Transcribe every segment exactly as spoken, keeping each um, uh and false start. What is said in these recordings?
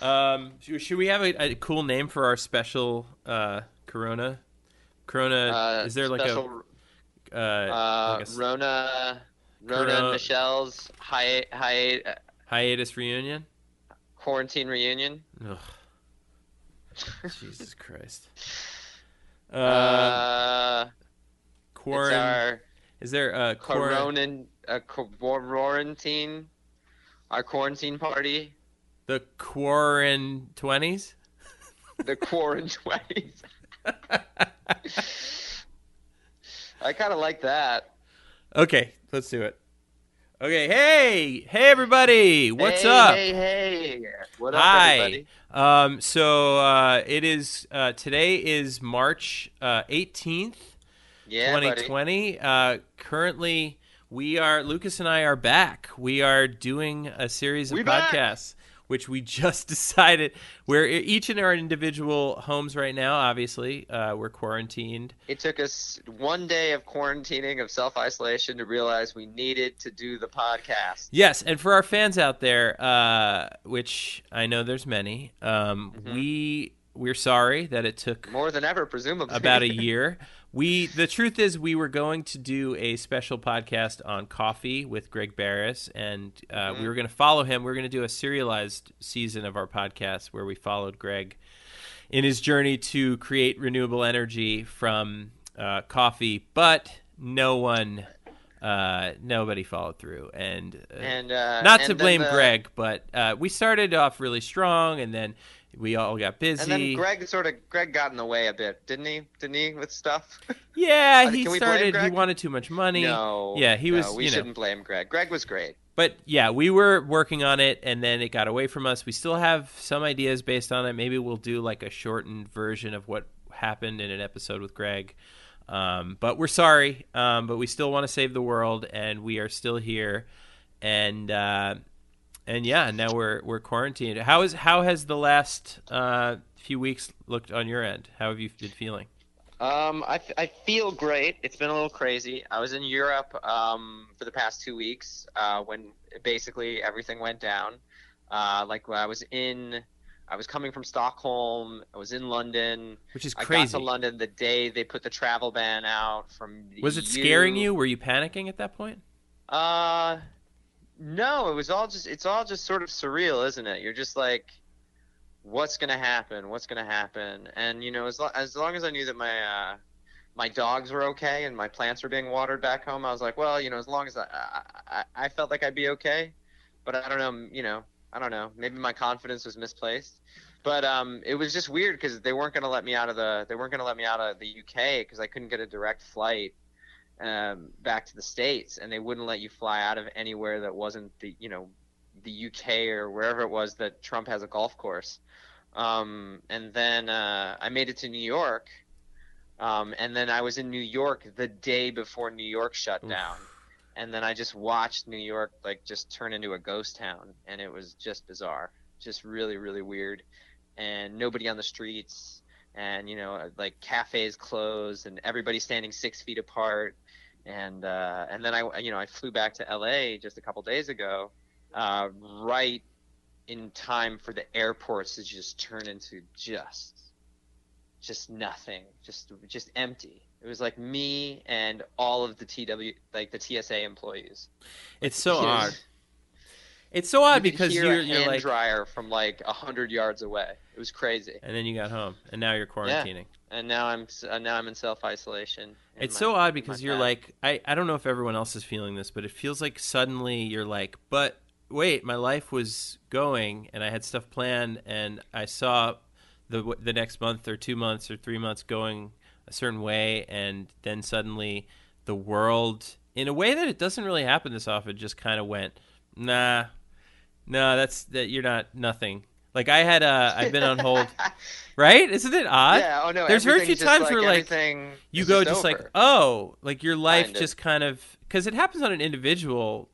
um, should, should we have a, a cool name for our special uh, Corona? Corona, uh, is there like special, a, uh, uh, like a Rona, Rona Corona, Michelle's hi, hi, uh, hiatus reunion, quarantine reunion? Ugh. Jesus Christ. Uh, uh Quarren, our, is there a Coronin, a quarantine, our quarantine party? The Quarren twenties. The Quarren twenties. I kind of like that. Okay, let's do it. Okay, hey, hey everybody, what's hey, up? Hey, hey, what up, Hi. everybody? Um, so uh, it is uh, today is March uh, eighteenth, yeah, twenty twenty. Uh, currently, we are Lucas and I are back. We are doing a series of we podcasts, back. which we just decided we're each in our individual homes right now. Obviously, uh, we're quarantined. It took us one day of quarantining, of self-isolation, to realize we needed to do the podcast. Yes, and for our fans out there, uh, which I know there's many, um, mm-hmm. we we're sorry that it took more than ever, presumably about a year. We the truth is we were going to do a special podcast on coffee with Greg Barris, and uh, mm-hmm. we were going to follow him. We were going to do a serialized season of our podcast where we followed Greg in his journey to create renewable energy from uh, coffee. But no one, uh, nobody followed through, and, uh, and uh, not and to blame the... Greg, but uh, we started off really strong, and then. We all got busy. And then Greg sort of Greg got in the way a bit, didn't he? Didn't he with stuff? Yeah, he started. He wanted too much money. No. Yeah, he no, was. We you know. shouldn't blame Greg. Greg was great. But yeah, we were working on it, and then it got away from us. We still have some ideas based on it. Maybe we'll do like a shortened version of what happened in an episode with Greg. Um, but we're sorry. Um, but we still want to save the world, and we are still here. And. Uh, And yeah, now we're we're quarantined. How is how has the last uh, few weeks looked on your end? How have you been feeling? Um, I, I feel great. It's been a little crazy. I was in Europe um, for the past two weeks uh, when basically everything went down. Uh, like when I was in, I was coming from Stockholm. I was in London, which is crazy. I got to London the day they put the travel ban out from. Was it scaring you? Were you panicking at that point? Uh. No, it was all just, it's all just sort of surreal, isn't it? You're just like, what's going to happen? What's going to happen? And, you know, as, lo- as long as I knew that my, uh, my dogs were okay and my plants were being watered back home, I was like, well, you know, as long as I, I, I felt like I'd be okay, but I don't know, you know, I don't know, maybe my confidence was misplaced, but, um, it was just weird because they weren't going to let me out of the, they weren't going to let me out of the U K because I couldn't get a direct flight. Um, back to the States, and they wouldn't let you fly out of anywhere that wasn't the, you know, the U K or wherever it was that Trump has a golf course. Um, and then uh, I made it to New York, um, and then I was in New York the day before New York shut down. Oof. And then I just watched New York like just turn into a ghost town, and it was just bizarre, just really, really weird, and nobody on the streets, and you know, like cafes closed, and everybody standing six feet apart. And uh, and then I you know I flew back to L A just a couple days ago, uh, right in time for the airports to just turn into just just nothing, just just empty. It was like me and all of the T W like the T S A employees. It's so you odd. Know, it's so odd you because hear you're a you're hand like dryer from like a hundred yards away. It was crazy. And then you got home, and now you're quarantining. Yeah. And now I'm uh, now I'm in self isolation. It's my, so odd because you're like I, I don't know if everyone else is feeling this, but it feels like suddenly you're like, but wait, my life was going, and I had stuff planned, and I saw the the next month or two months or three months going a certain way, and then suddenly the world, in a way that it doesn't really happen this often, just kind of went, nah. No, that's that. You're not nothing. Like I had, uh, I've been on hold, right? Isn't it odd? Yeah. Oh no. There's very few times like, where like you go just over. Like, oh, like your life kind just of. kind of because it happens on an individual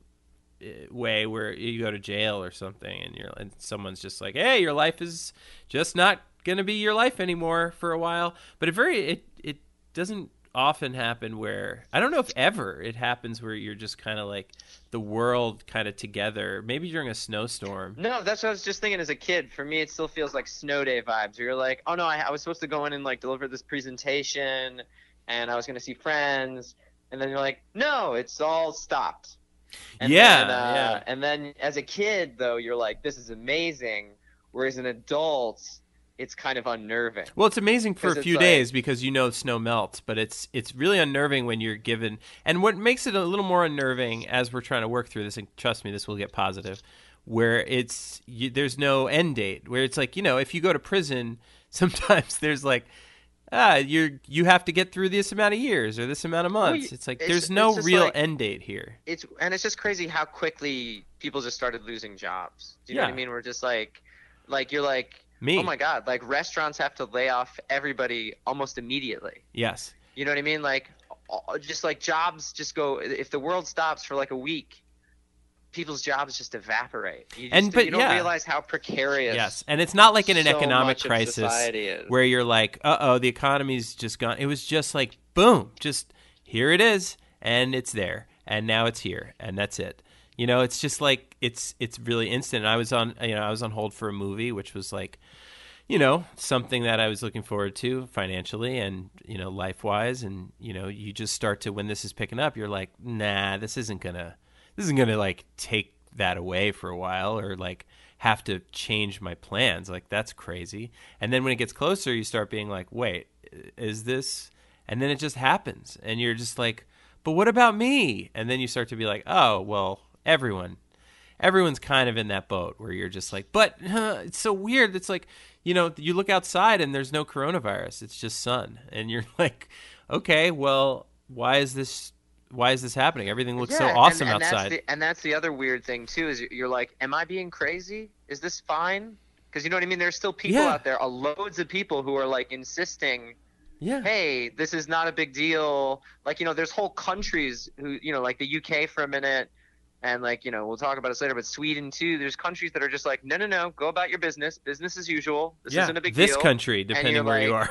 way where you go to jail or something, and you're and someone's just like, hey, your life is just not gonna be your life anymore for a while. But it very it it doesn't often happen where, I don't know if ever it happens where you're just kind of like the world kind of together, maybe during a snowstorm. No, that's what I was just thinking as a kid. For me, it still feels like snow day vibes. Where you're like, oh no, I, I was supposed to go in and like deliver this presentation and I was going to see friends. And then you're like, no, it's all stopped. And yeah, then, uh, yeah. And then as a kid, though, you're like, this is amazing. Whereas an adult, it's kind of unnerving. Well, it's amazing for a few like, days because you know snow melts, but it's it's really unnerving when you're given. And what makes it a little more unnerving as we're trying to work through this, and trust me, this will get positive, where it's you, there's no end date, where it's like, you know, if you go to prison, sometimes there's like, ah, you you have to get through this amount of years or this amount of months. It's like it's, there's no real like, end date here. It's and it's just crazy how quickly people just started losing jobs. Do you yeah. know what I mean? We're just like, like you're like. Me. Oh my God, like restaurants have to lay off everybody almost immediately. Yes. You know what I mean? Like just like jobs just go, if the world stops for like a week, people's jobs just evaporate. You, just, and, but, you don't yeah. realize how precarious. Yes. And it's not like in an so economic crisis where you're like, uh-oh, the economy's just gone. It was just like, boom, just here it is. And it's there. And now it's here. And that's it. You know, it's just like it's it's really instant. And I was on, you know, I was on hold for a movie, which was like, you know, something that I was looking forward to financially and, you know, life wise. And, you know, you just start to, when this is picking up, you're like, nah, this isn't gonna, this isn't gonna like take that away for a while or like have to change my plans. Like that's crazy. And then when it gets closer, you start being like, wait, is this? And then it just happens, and you're just like, but what about me? And then you start to be like, oh well. Everyone, everyone's kind of in that boat where you're just like, but huh, it's so weird. It's like, you know, you look outside and there's no coronavirus. It's just sun. And you're like, okay, well, why is this, why is this happening? Everything looks yeah, so awesome and, and outside. That's the, and that's the other weird thing too, is you're like, am I being crazy? Is this fine? Cause you know what I mean? There's still people yeah. out there, loads of people who are like insisting, yeah. hey, this is not a big deal. Like, you know, there's whole countries who, you know, like the U K for a minute, and like, you know, we'll talk about this later, but Sweden too, there's countries that are just like, no, no, no, go about your business. Business as usual. This yeah, isn't a big this deal. This country, depending where like, you are.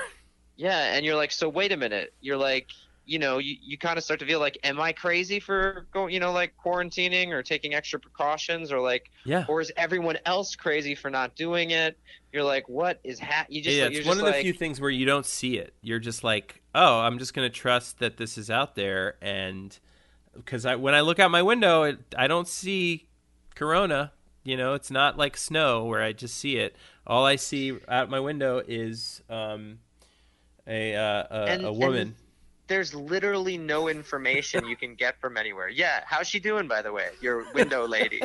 Yeah, and you're like, so wait a minute. You're like, you know, you, you kind of start to feel like, am I crazy for going, you know, like quarantining or taking extra precautions or like, yeah. or is everyone else crazy for not doing it? You're like, what is happening? You just, yeah, like, it's one of like, the few things where you don't see it. You're just like, oh, I'm just going to trust that this is out there and... Because I, when I look out my window, it, I don't see corona. You know, it's not like snow where I just see it. All I see out my window is um, a, uh, a, and, a woman. And there's literally no information you can get from anywhere. Yeah, how's she doing, by the way? Your window lady.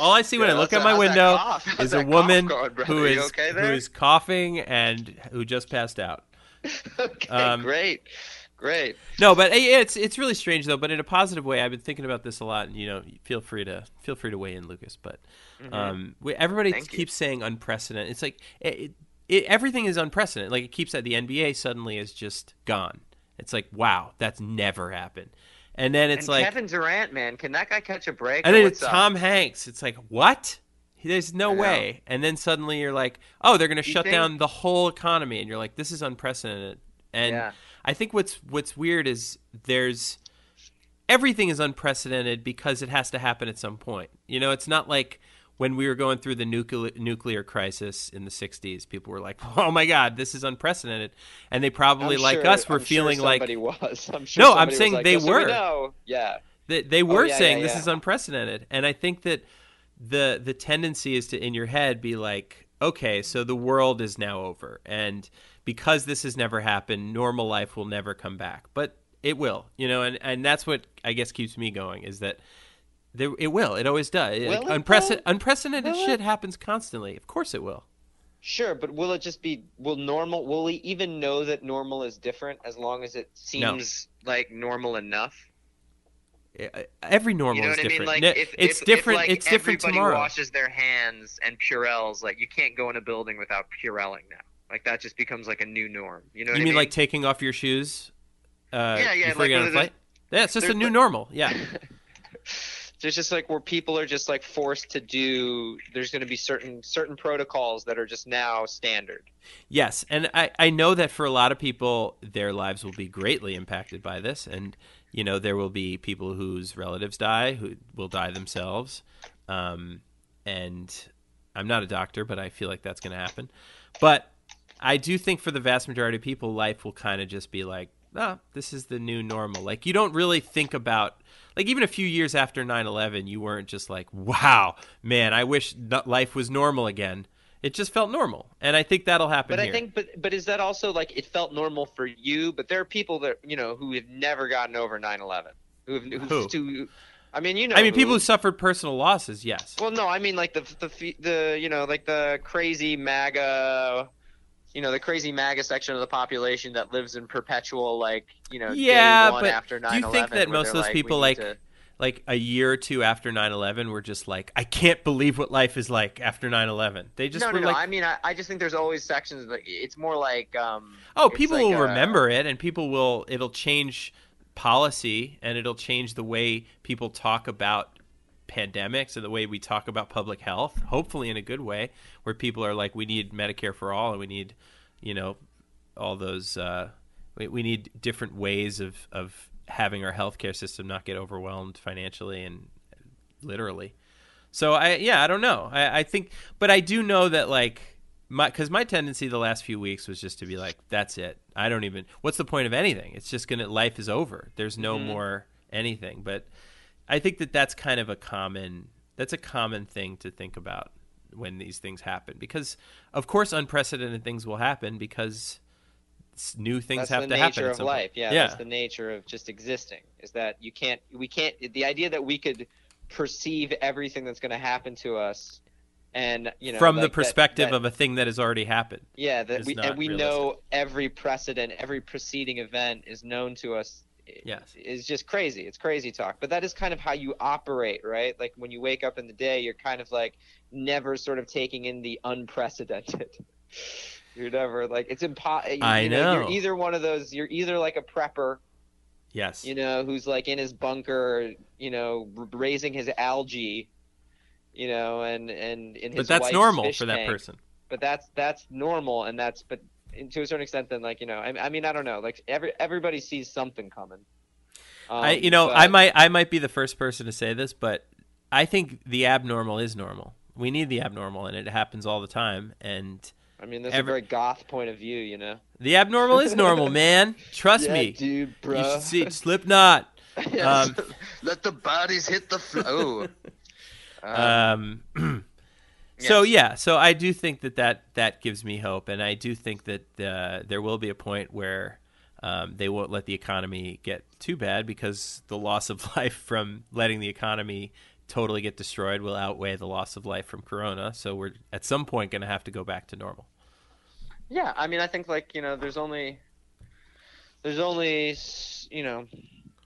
All I see yeah, when I look out my window is a woman going, who is okay who is coughing and who just passed out. Okay, um, great. Great. No, but it's it's really strange though. But in a positive way, I've been thinking about this a lot, and you know, feel free to feel free to weigh in, Lucas. But mm-hmm. um, we, everybody Thank keeps you. saying unprecedented. It's like it, it, everything is unprecedented. Like it keeps that the N B A suddenly is just gone. It's like wow, that's never happened. And then it's and like Kevin Durant, man, can that guy catch a break? And then it's Tom up? Hanks. It's like what? There's no way. And then suddenly you're like, oh, they're going to shut think? down the whole economy, and you're like, this is unprecedented. And yeah. I think what's what's weird is there's everything is unprecedented because it has to happen at some point. You know, it's not like when we were going through the nuclear nuclear crisis in the sixties, people were like, "Oh my God, this is unprecedented," and they probably I'm like sure, us were I'm feeling sure like was. I'm sure no, I'm saying like, they were. We yeah, they they were oh, yeah, saying yeah, yeah. this is unprecedented, and I think that the the tendency is to in your head be like, okay, so the world is now over, and because this has never happened, normal life will never come back, but it will, you know, and, and that's what I guess keeps me going is that there, it will. It always does. Like, it unprecedented unprecedented will shit it? happens constantly. Of course it will. Sure, but will it just be – will normal – will we even know that normal is different as long as it seems no. like normal enough? Every normal you know is different. Like, no, if, it's if, different. If, like, it's different tomorrow. Everybody washes their hands and Purells. Like you can't go in a building without Purelling now. Like that just becomes like a new norm. You know what you I mean? You mean like taking off your shoes uh, yeah, yeah, before like, you get on a flight? Yeah, it's just a new normal. Yeah. there's just like where people are just like forced to do, there's going to be certain certain protocols that are just now standard. Yes. And I, I know that for a lot of people, their lives will be greatly impacted by this. And, you know, there will be people whose relatives die, who will die themselves. Um, and I'm not a doctor, but I feel like that's going to happen. But I do think for the vast majority of people, life will kind of just be like, ah, this is the new normal. Like, you don't really think about, like, even a few years after nine eleven, you weren't just like, wow, man, I wish life was normal again. It just felt normal. And I think that'll happen but I here. think, but, but is that also like it felt normal for you? But there are people that, you know, who have never gotten over nine eleven. Who have, who? Who, I mean, you know. I mean, who. People who suffered personal losses, yes. Well, no, I mean, like the, the, the, you know, like the crazy MAGA. You know, the crazy MAGA section of the population that lives in perpetual, like, you know, yeah, day one after nine eleven. Do you think that most of those like, people, like, to... like a year or two after nine eleven were just like, I can't believe what life is like after nine eleven? They just no, were no, like... No, I mean, I, I just think there's always sections that it's more like... Um, oh, people like will a... remember it, and people will... It'll change policy, and it'll change the way people talk about pandemics and the way we talk about public health, hopefully in a good way, where people are like, we need Medicare for all, and we need, you know, all those uh we, we need different ways of of having our healthcare system not get overwhelmed financially and literally. So I yeah I don't know I, I think but I do know that like my because my tendency the last few weeks was just to be like, that's it, I don't even, what's the point of anything? It's just gonna, life is over, there's no mm-hmm. more anything. But I think that that's kind of a common that's a common thing to think about when these things happen, because of course unprecedented things will happen, because new things that's have to happen. That's the nature of life. Yeah, yeah, that's the nature of just existing, is that you can't we can't the idea that we could perceive everything that's going to happen to us, and you know, from like the perspective that, that, of a thing that has already happened. Yeah, that we and we realistic. know every precedent, every preceding event is known to us. Yes, it's just crazy. It's crazy talk. But that is kind of how you operate, right? Like when you wake up in the day, you're kind of like never sort of taking in the unprecedented. You're never like, it's impossible. I you know. know. You're either one of those. You're either like a prepper. Yes. You know, who's like in his bunker, you know, raising his algae, you know, and and in his. But that's normal for that person. But that's that's normal, and that's but. And to a certain extent, then, like, you know, I, I mean, I don't know, like every everybody sees something coming. Um, I, you know, but... I might, I might be the first person to say this, but I think the abnormal is normal. We need the abnormal, and it happens all the time. And I mean, that's every... a very goth point of view, you know. The abnormal is normal, man. Trust yeah, me, dude, bro. You should see it. Slipknot. Um... Let the bodies hit the floor. um. um... So, yeah, so I do think that, that that gives me hope, and I do think that uh, there will be a point where um, they won't let the economy get too bad, because the loss of life from letting the economy totally get destroyed will outweigh the loss of life from corona, so we're at some point going to have to go back to normal. Yeah, I mean, I think, like, you know, there's only – there's only, you know,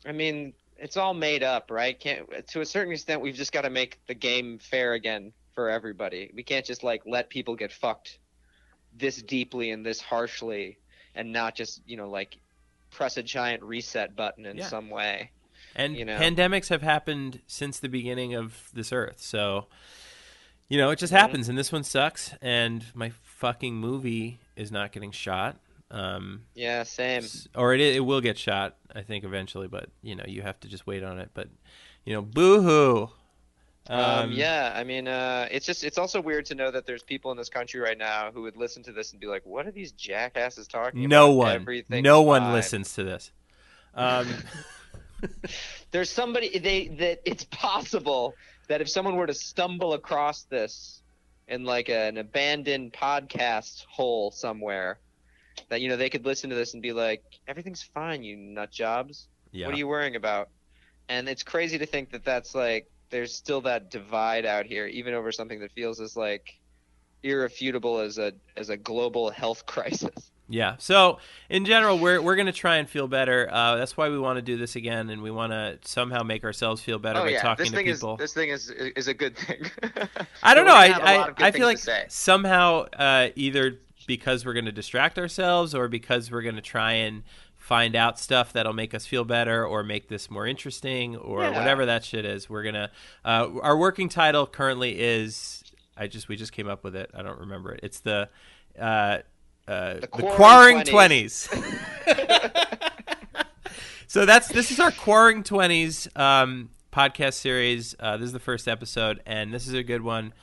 I mean, it's all made up, right? Can't, to a certain extent, we've just got to make the game fair again. For everybody, we can't just like let people get fucked this deeply and this harshly, and not just, you know, like press a giant reset button in yeah. some way. And you know? Pandemics have happened since the beginning of this earth, so you know it just mm-hmm. happens. And this one sucks. And my fucking movie is not getting shot. Um, yeah, same. Or it it will get shot, I think, eventually. But you know, you have to just wait on it. But you know, boo-hoo. Um, um yeah I mean uh it's just it's also weird to know that there's people in this country right now who would listen to this and be like, what are these jackasses talking no about? One Everything's no one fine. Listens to this um there's somebody they that it's possible that if someone were to stumble across this in like a, an abandoned podcast hole somewhere, that you know they could listen to this and be like, everything's fine, you nut jobs. Yeah. What are you worrying about? And it's crazy to think that that's like there's still that divide out here, even over something that feels as like irrefutable as a as a global health crisis. Yeah. So in general, we're we're gonna try and feel better. Uh, that's why we want to do this again, and we want to somehow make ourselves feel better oh, by yeah. talking this to thing people. Is, this thing is is a good thing. I don't know. I I, I feel like somehow uh, either because we're gonna distract ourselves or because we're gonna try and find out stuff that'll make us feel better or make this more interesting or yeah. whatever that shit is. We're gonna uh, our working title currently is I just we just came up with it. I don't remember it. It's the uh, uh, the Quarring Twenties. So that's this is our Quarring Twenties um, podcast series. Uh, this is the first episode, and this is a good one.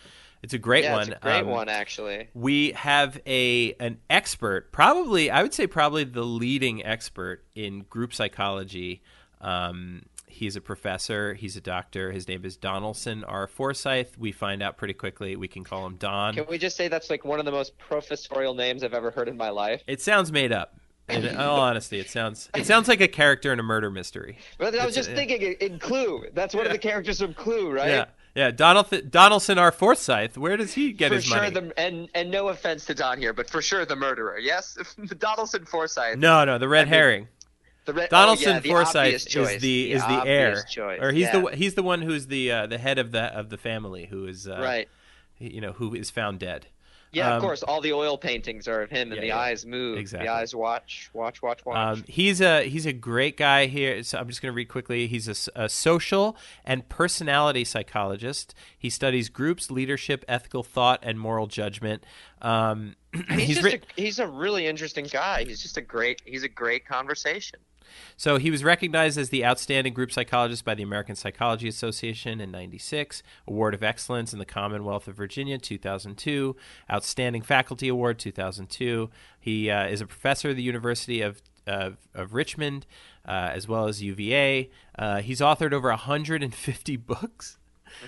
It's a great yeah, one. It's a great um, one, actually. We have a an expert, probably I would say probably the leading expert in group psychology. Um, he's a professor. He's a doctor. His name is Donaldson R. Forsyth. We find out pretty quickly. We can call him Don. Can we just say that's like one of the most professorial names I've ever heard in my life? It sounds made up. In all honesty, it sounds it sounds like a character in a murder mystery. But I was it's, just thinking in Clue. That's one yeah. of the characters from Clue, right? Yeah. Yeah, Donald, Donaldson R. Forsyth, where does he get for his sure money? The, and, and no offense to Don here, but for sure the murderer, yes? Donaldson Forsyth. No, no, the red I herring. Mean, the red, Donaldson oh, yeah, the Forsyth is the, the is the heir. Choice, or he's yeah. the he's the one who's the uh, the head of the of the family who is uh, right. you know, who is found dead. Yeah, um, of course. All the oil paintings are of him, and yeah, the yeah. eyes move. Exactly. The eyes watch, watch, watch, watch. Um, he's a he's a great guy here. So I'm just going to read quickly. He's a, a social and personality psychologist. He studies groups, leadership, ethical thought, and moral judgment. Um, he's he's, just re- a, he's a really interesting guy. He's just a great. He's a great conversation. So he was recognized as the Outstanding Group Psychologist by the American Psychology Association in ninety-six, Award of Excellence in the Commonwealth of Virginia, two thousand two, Outstanding Faculty Award, two thousand two. He uh, is a professor at the University of, of, of Richmond, uh, as well as U V A. Uh, he's authored over one hundred fifty books.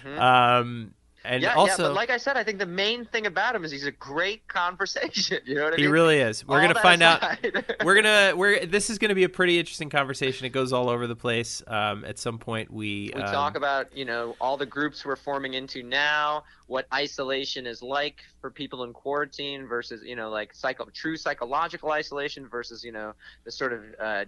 Mm-hmm. Um And yeah, also, yeah, but like I said, I think the main thing about him is he's a great conversation. You know what I he mean? He really is. We're all gonna find aside. out. We're gonna. We're. This is gonna be a pretty interesting conversation. It goes all over the place. Um, at some point, we we um, talk about you know all the groups we're forming into now, what isolation is like for people in quarantine versus you know like psycho true psychological isolation versus you know the sort of. Uh,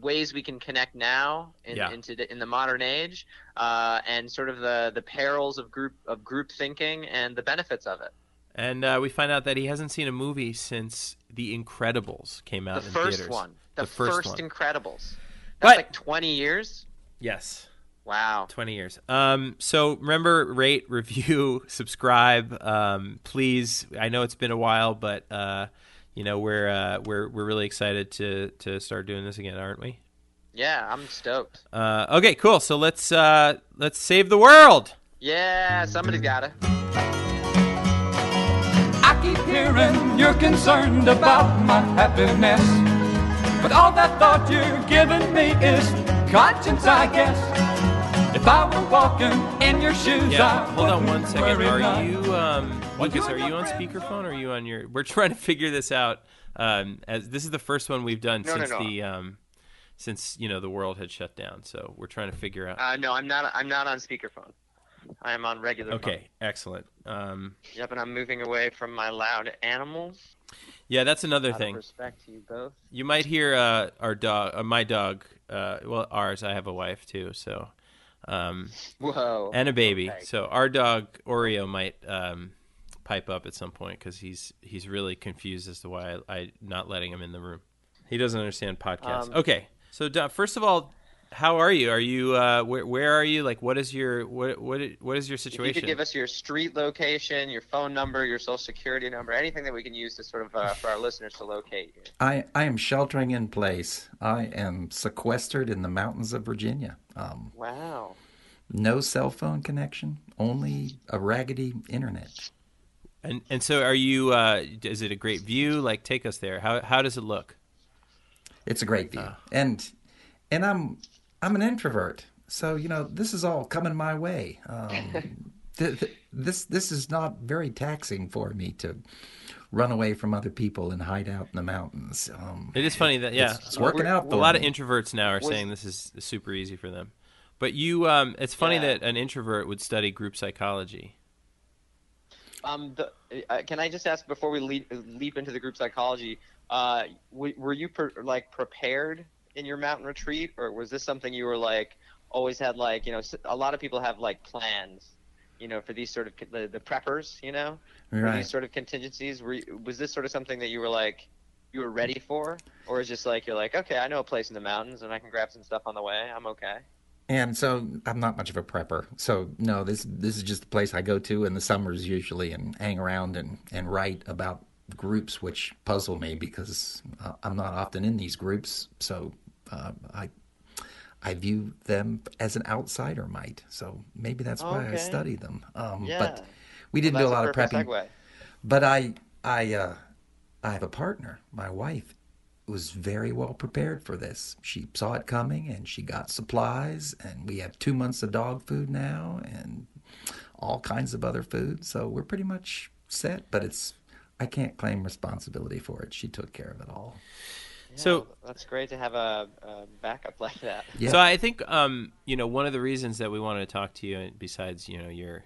ways we can connect now in, yeah. into the, in the modern age uh, and sort of the, the perils of group of group thinking and the benefits of it. And uh, we find out that he hasn't seen a movie since The Incredibles came out the in theaters. The first one. The, the first, first one. Incredibles. That's but, like twenty years? Yes. Wow. twenty years. Um, so remember, rate, review, subscribe, um, please. I know it's been a while, but... Uh, You know we're uh, we're we're really excited to to start doing this again, aren't we? Yeah, I'm stoked. Uh, okay, cool. So let's uh, let's save the world. Yeah, somebody's gotta. I keep hearing you're concerned about my happiness, but all that thought you're giving me is conscience, I guess. If I were walking in your shoes, yeah. I hold on one second. Are you? Um... Lucas, are you on speakerphone or are you on your... We're trying to figure this out. Um, as this is the first one we've done no, since no, no. the um, since you know the world had shut down. So we're trying to figure out. Uh, no, I'm not. I'm not on speakerphone. I am on regular. Okay, phone. Excellent. Um, yep, and I'm moving away from my loud animals. Yeah, that's another out thing. Of respect to you both. You might hear uh, our dog, uh, my dog. Uh, well, ours. I have a wife too, so um, whoa, and a baby. Okay. So our dog Oreo might. Um, pipe up at some point because he's he's really confused as to why I, I not letting him in the room. He doesn't understand podcasts. Um, okay, so Don, first of all, how are you? Are you uh, where where are you? Like, what is your what what what is your situation? If you could give us your street location, your phone number, your social security number, anything that we can use to sort of uh, for our listeners to locate you. I I am sheltering in place. I am sequestered in the mountains of Virginia. Um, wow. No cell phone connection, only a raggedy internet. And and so are you, uh, is it a great view? Like, take us there. How how does it look? It's a great view. Oh. And and I'm I'm an introvert. So, you know, this is all coming my way. Um, th- th- this this is not very taxing for me to run away from other people and hide out in the mountains. Um, it is funny that, yeah. It's, it's working we're, out for A lot me. Of introverts now are we're, saying this is super easy for them. But you, um, it's funny yeah. that an introvert would study group psychology. Um, the, uh, can I just ask before we leap, leap into the group psychology? Uh, w- were you per, like prepared in your mountain retreat, or was this something you were like always had like you know a lot of people have like plans, you know, for these sort of the, the preppers, you know, right. for these sort of contingencies. Were you, was this sort of something that you were like you were ready for? Or is it just like, you're like, okay, I know a place in the mountains and I can grab some stuff on the way. I'm okay. And so I'm not much of a prepper. So no, this this is just the place I go to in the summers usually and hang around and, and write about groups, which puzzle me because uh, I'm not often in these groups. So uh, I I view them as an outsider might. So maybe that's why okay. I study them. Um, yeah. But we didn't well, do a lot a of prepping. Segue. But I I uh, I have a partner, my wife. Was very well prepared for this. She saw it coming and she got supplies, and we have two months of dog food now and all kinds of other food. So we're pretty much set, but it's, I can't claim responsibility for it. She took care of it all. Yeah, so that's great to have a, a backup like that. Yeah. So I think, um, you know, one of the reasons that we wanted to talk to you, besides, you know, your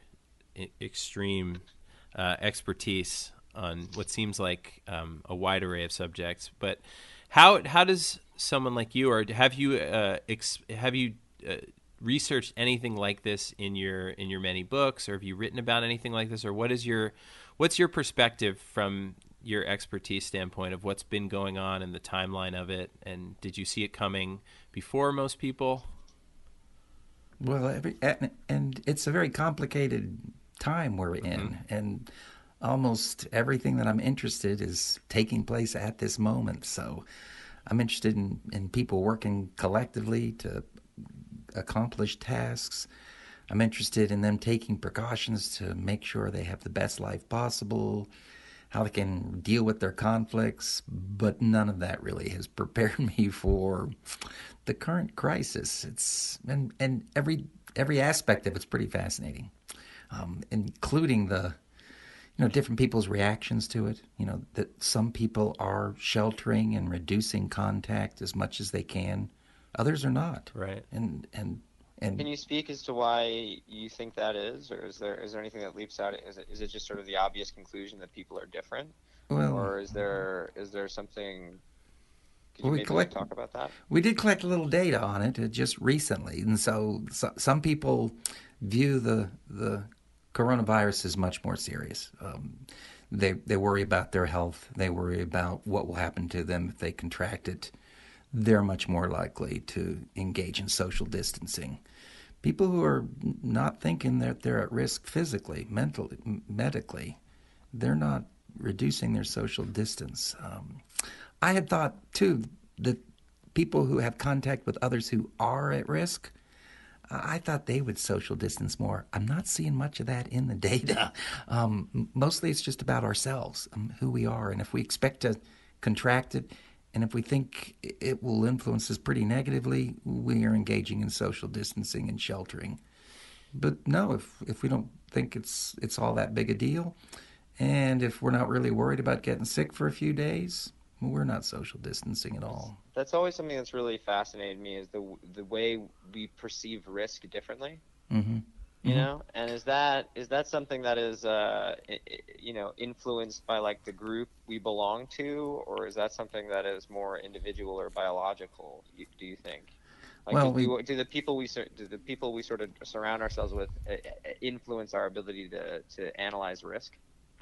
extreme uh, expertise on what seems like um, a wide array of subjects, but how how does someone like you, or have you uh, ex- have you uh, researched anything like this in your in your many books, or have you written about anything like this, or what is your what's your perspective from your expertise standpoint of what's been going on and the timeline of it, and did you see it coming before most people? Well, every and, and it's a very complicated time we're in, mm-hmm. and. Almost everything that I'm interested in is taking place at this moment. So I'm interested in, in people working collectively to accomplish tasks. I'm interested in them taking precautions to make sure they have the best life possible, how they can deal with their conflicts. But none of that really has prepared me for the current crisis. It's and, and every every aspect of it's pretty fascinating, um, including the You know, different people's reactions to it, you know, that some people are sheltering and reducing contact as much as they can. Others are not. Right. And and and can you speak as to why you think that is, or is there is there anything that leaps out? Is it is it just sort of the obvious conclusion that people are different? Well, or is there is there something could you we maybe collect, talk about that? We did collect a little data on it just recently. And so, so some people view the the coronavirus is much more serious. Um, they they worry about their health. They worry about what will happen to them if they contract it. They're much more likely to engage in social distancing. People who are not thinking that they're at risk physically, mentally, medically, they're not reducing their social distance. Um, I had thought, too, that people who have contact with others who are at risk, I thought they would social distance more. I'm not seeing much of that in the data. Um, mostly it's just about ourselves, um, who we are, and if we expect to contract it, and if we think it will influence us pretty negatively, we are engaging in social distancing and sheltering. But no, if if we don't think it's it's all that big a deal, and if we're not really worried about getting sick for a few days, we're not social distancing at all. That's always something that's really fascinated me, is the the way we perceive risk differently. Mm-hmm. You mm-hmm. know, and is that is that something that is uh, you know, influenced by like the group we belong to, or is that something that is more individual or biological? Do you think? Like, well, do, we, do the people we do the people we sort of surround ourselves with influence our ability to to analyze risk?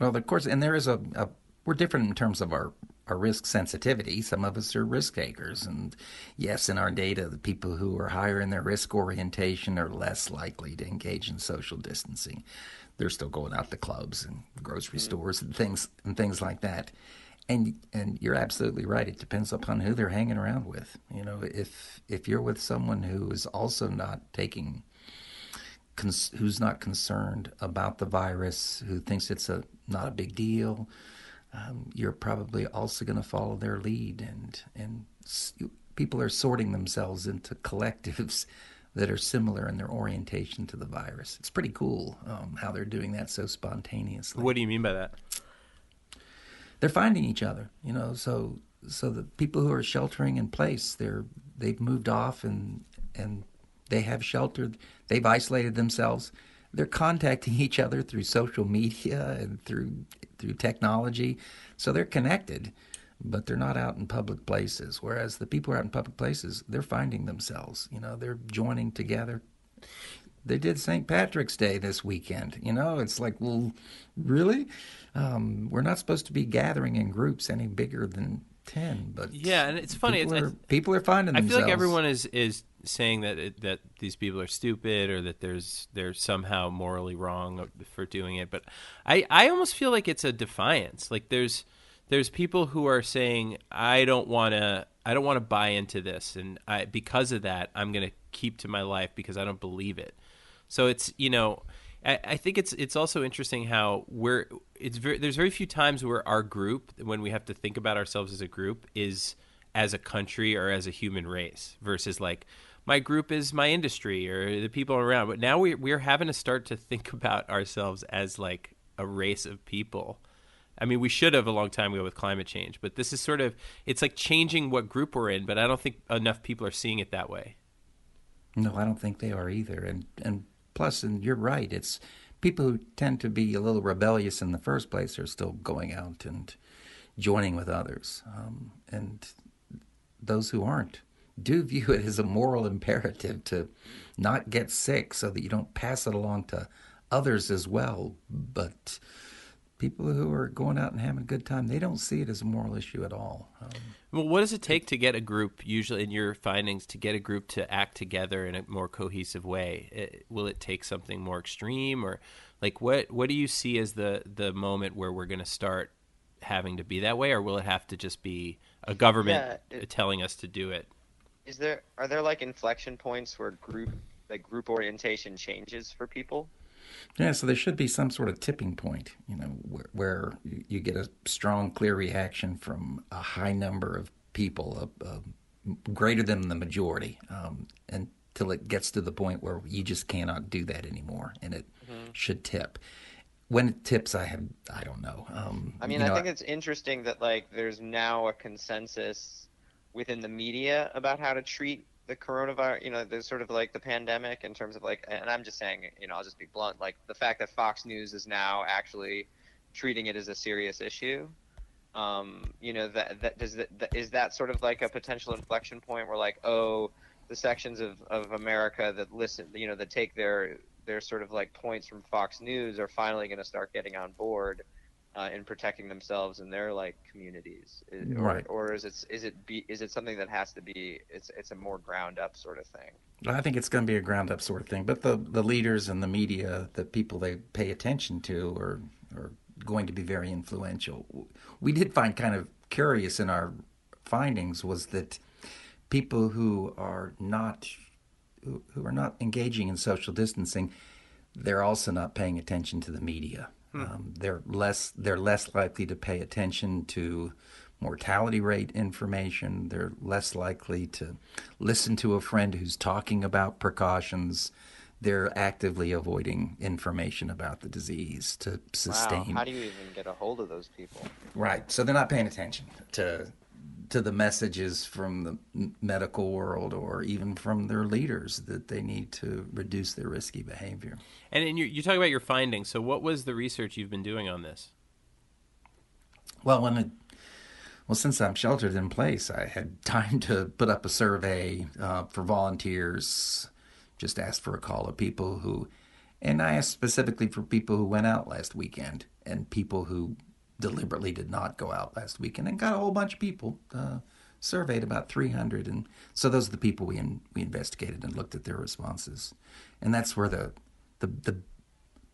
Well, of course, and there is a, a we're different in terms of our. Our risk sensitivity. Some of us are risk takers, and yes, in our data, the people who are higher in their risk orientation are less likely to engage in social distancing. They're still going out to clubs and grocery stores and things and things like that. And and you're absolutely right. It depends upon who they're hanging around with. You know, if if you're with someone who is also not taking, cons, who's not concerned about the virus, who thinks it's a not a big deal. Um, you're probably also going to follow their lead, and and s- people are sorting themselves into collectives that are similar in their orientation to the virus. It's pretty cool um, how they're doing that so spontaneously. What do you mean by that? They're finding each other, you know. So so the people who are sheltering in place, they're they've moved off and and they have sheltered. They've isolated themselves. They're contacting each other through social media and through through technology. So they're connected, but they're not out in public places. Whereas the people who are out in public places, they're finding themselves. You know, they're joining together. They did Saint Patrick's Day this weekend. You know, it's like, well, really? Um, we're not supposed to be gathering in groups any bigger than ten, but yeah, and it's funny. People, it's, are, I, people are finding themselves. I feel themselves. like everyone is, is saying that it, that these people are stupid or that there's they're somehow morally wrong for doing it. But I, I almost feel like it's a defiance. Like there's there's people who are saying I don't want to I don't want to buy into this, and I because of that I'm going to keep to my life because I don't believe it. So it's you know. I think it's it's also interesting how we're it's very, there's very few times where our group, when we have to think about ourselves as a group, is as a country or as a human race versus like my group is my industry or the people around. But now we we're having to start to think about ourselves as like a race of people. I mean, we should have a long time ago with climate change, but this is sort of it's like changing what group we're in. But I don't think enough people are seeing it that way. No, I don't think they are either, and and. Plus, and you're right, it's people who tend to be a little rebellious in the first place are still going out and joining with others. Um, and those who aren't do view it as a moral imperative to not get sick so that you don't pass it along to others as well. But people who are going out and having a good time, they don't see it as a moral issue at all. Um, well, what does it take to get a group, usually in your findings, to get a group to act together in a more cohesive way? It, will it take something more extreme? Or like what, what do you see as the, the moment where we're going to start having to be that way? Or will it have to just be a government yeah, it, telling us to do it? Is there Are there like inflection points where group like group orientation changes for people? Yeah, so there should be some sort of tipping point, you know, where, where you get a strong, clear reaction from a high number of people, uh, uh, greater than the majority, um, until it gets to the point where you just cannot do that anymore, and it mm-hmm. should tip. When it tips, I have, I don't know. Um, I mean, you know, I think I, it's interesting that, like, there's now a consensus within the media about how to treat the coronavirus, you know, there's sort of like the pandemic in terms of like, and I'm just saying, you know, I'll just be blunt, like the fact that Fox News is now actually treating it as a serious issue. Um, you know, that, that does that, that, is that sort of like a potential inflection point where like, oh, the sections of, of America that listen, you know, that take their, their sort of like points from Fox News are finally going to start getting on board uh, in protecting themselves and their like communities, or, right? Or is it is it be, is it something that has to be it's it's a more ground up sort of thing? I think it's going to be a ground up sort of thing, but the the leaders and the media, the people they pay attention to, are are going to be very influential. We did find kind of curious in our findings was that people who are not who, who are not engaging in social distancing, they're also not paying attention to the media. Um, they're less they're less likely to pay attention to mortality rate information. They're less likely to listen to a friend who's talking about precautions. They're actively avoiding information about the disease to sustain. Wow, how do you even get a hold of those people? Right, so they're not paying attention to to the messages from the medical world or even from their leaders that they need to reduce their risky behavior. And, and you talk about your findings. So what was the research you've been doing on this? Well, when it, well, since I'm sheltered in place, I had time to put up a survey uh, for volunteers, just asked for a call of people who, and I asked specifically for people who went out last weekend and people who deliberately did not go out last weekend, and got a whole bunch of people uh, surveyed, about three hundred, and so those are the people we in, we investigated and looked at their responses, and that's where the the the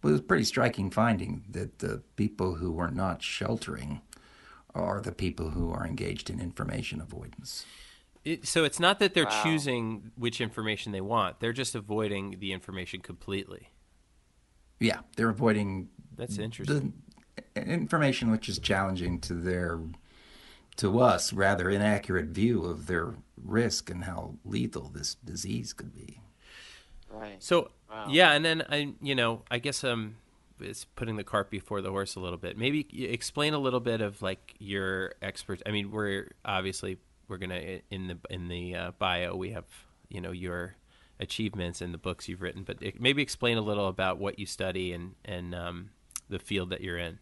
well, it was a pretty striking finding that the people who were not sheltering are the people who are engaged in information avoidance. It, so it's not that they're wow. choosing which information they want; they're just avoiding the information completely. Yeah, they're avoiding. That's interesting. The, information which is challenging to their, to us, rather inaccurate view of their risk and how lethal this disease could be. Right. So, wow. yeah, and then, I, you know, I guess um, it's putting the cart before the horse a little bit. Maybe explain a little bit of, like, your experts. I mean, we're obviously, we're going to, in the, in the uh, bio, we have, you know, your achievements and the books you've written, but it, maybe explain a little about what you study and, and um, the field that you're in.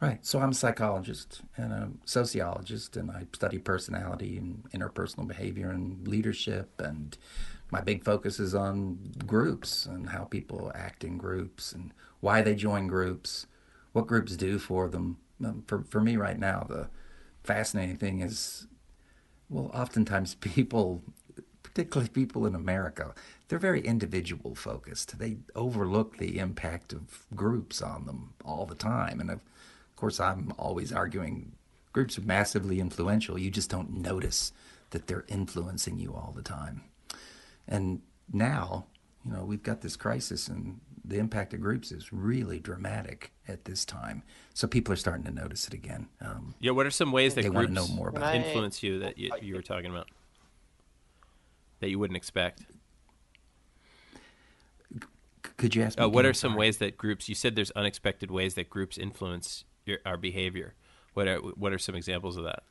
Right. So I'm a psychologist and a sociologist, and I study personality and interpersonal behavior and leadership. And my big focus is on groups and how people act in groups and why they join groups, what groups do for them. For for me right now, the fascinating thing is, well, oftentimes people, particularly people in America, they're very individual focused. They overlook the impact of groups on them all the time. And of course, I'm always arguing groups are massively influential. You just don't notice that they're influencing you all the time. And now, you know, we've got this crisis and the impact of groups is really dramatic at this time. So people are starting to notice it again. Um, yeah, what are some ways that they groups want to know more about influence you that you, you were talking about that you wouldn't expect? Could you ask me? Uh, what are some ways that groups, you said there's unexpected ways that groups influence your, our behavior. What are, what are some examples of that?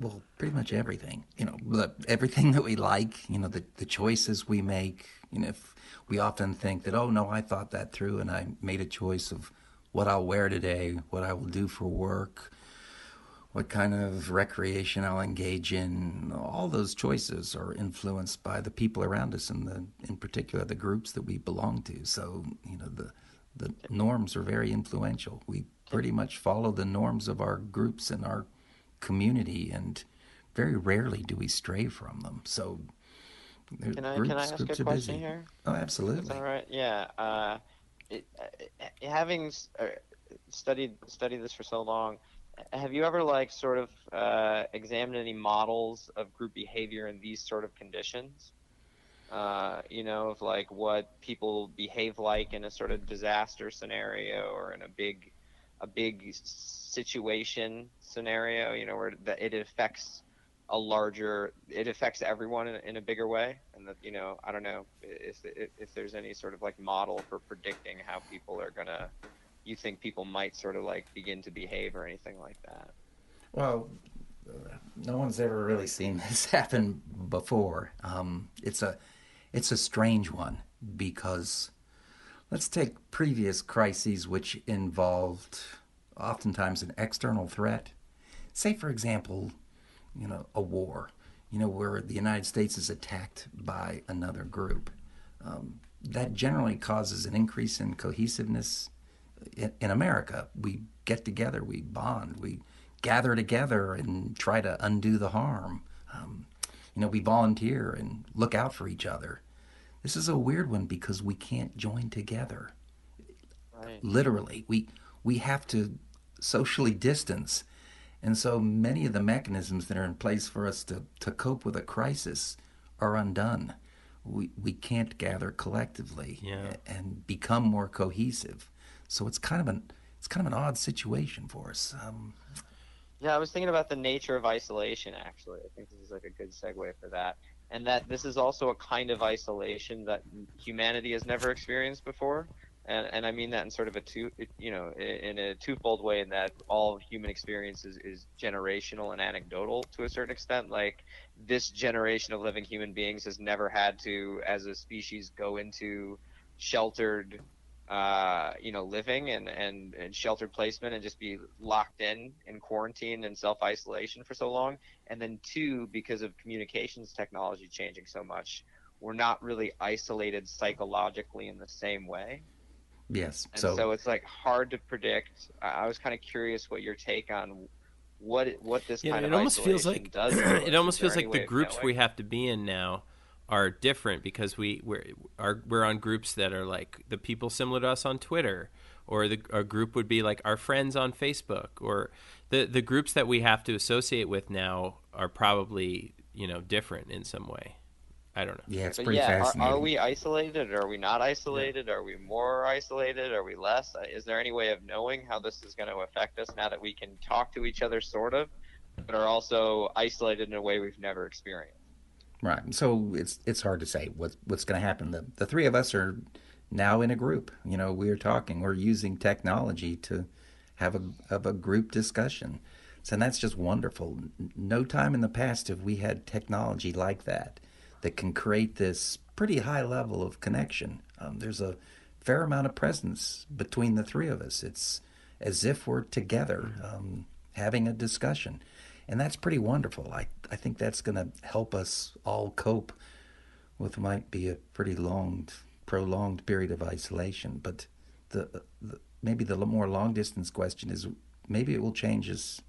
Well, pretty much everything, you know, the, everything that we like, you know, the, the choices we make, you know, if we often think that, oh, no, I thought that through and I made a choice of what I'll wear today, what I will do for work, what kind of recreation I'll engage in. All those choices are influenced by the people around us and the, in particular, the groups that we belong to. So, you know, the, the norms are very influential. We pretty much follow the norms of our groups and our community, and very rarely do we stray from them. So can I, groups, can I ask a question busy. Here? Oh, absolutely. That's all right. Yeah. Uh, it, uh, having uh, studied studied this for so long, have you ever like sort of uh, examined any models of group behavior in these sort of conditions? Uh, you know, of like what people behave like in a sort of disaster scenario or in a big a big situation scenario, you know, where that it affects a larger, it affects everyone in, in a bigger way. And that, you know, I don't know if, if, if there's any sort of like model for predicting how people are going to, you think people might sort of like begin to behave or anything like that. Well, no one's ever really seen this happen before. Um, it's a, it's a strange one because let's take previous crises, which involved oftentimes an external threat. Say, for example, you know, a war, you know, where the United States is attacked by another group. Um, that generally causes an increase in cohesiveness in, in America. We get together, we bond, we gather together and try to undo the harm. Um, you know, we volunteer and look out for each other. This is a weird one because we can't join together. Right. Literally, we we have to socially distance. And so many of the mechanisms that are in place for us to, to cope with a crisis are undone. We we can't gather collectively yeah. and become more cohesive. So it's kind of an it's kind of an odd situation for us. Um, yeah, I was thinking about the nature of isolation, actually. I think this is like a good segue for that. And that this is also a kind of isolation that humanity has never experienced before. And, and I mean that in sort of a two, you know, in a twofold way, in that all human experience is, is generational and anecdotal to a certain extent. Like this generation of living human beings has never had to, as a species, go into sheltered, uh, you know, living and, and, and sheltered placement and just be locked in, in quarantine and self-isolation for so long. And then two, because of communications technology changing so much, we're not really isolated psychologically in the same way. Yes. And so, so it's like hard to predict. I was kind of curious what your take on what what this yeah, kind of almost isolation feels like, does. It almost feels like the groups we have to be in now are different because we we're are, we're on groups that are like the people similar to us on Twitter, or the our group would be like our friends on Facebook, or the the groups that we have to associate with now are probably, you know, different in some way. I don't know. Yeah, it's pretty yeah, fascinating. Are, are we isolated? Are we not isolated? Yeah. Are we more isolated? Are we less? Is there any way of knowing how this is going to affect us now that we can talk to each other, sort of, but are also isolated in a way we've never experienced? Right. So it's it's hard to say what, what's going to happen. The, the three of us are now in a group. You know, we're talking. We're using technology to have a, have a group discussion. So that's just wonderful. No time in the past have we had technology like that. That can create this pretty high level of connection. Um, there's a fair amount of presence between the three of us. It's as if we're together um, having a discussion. And that's pretty wonderful. I, I think that's going to help us all cope with what might be a pretty long, prolonged period of isolation. But the, the maybe the more long-distance question is maybe it will change as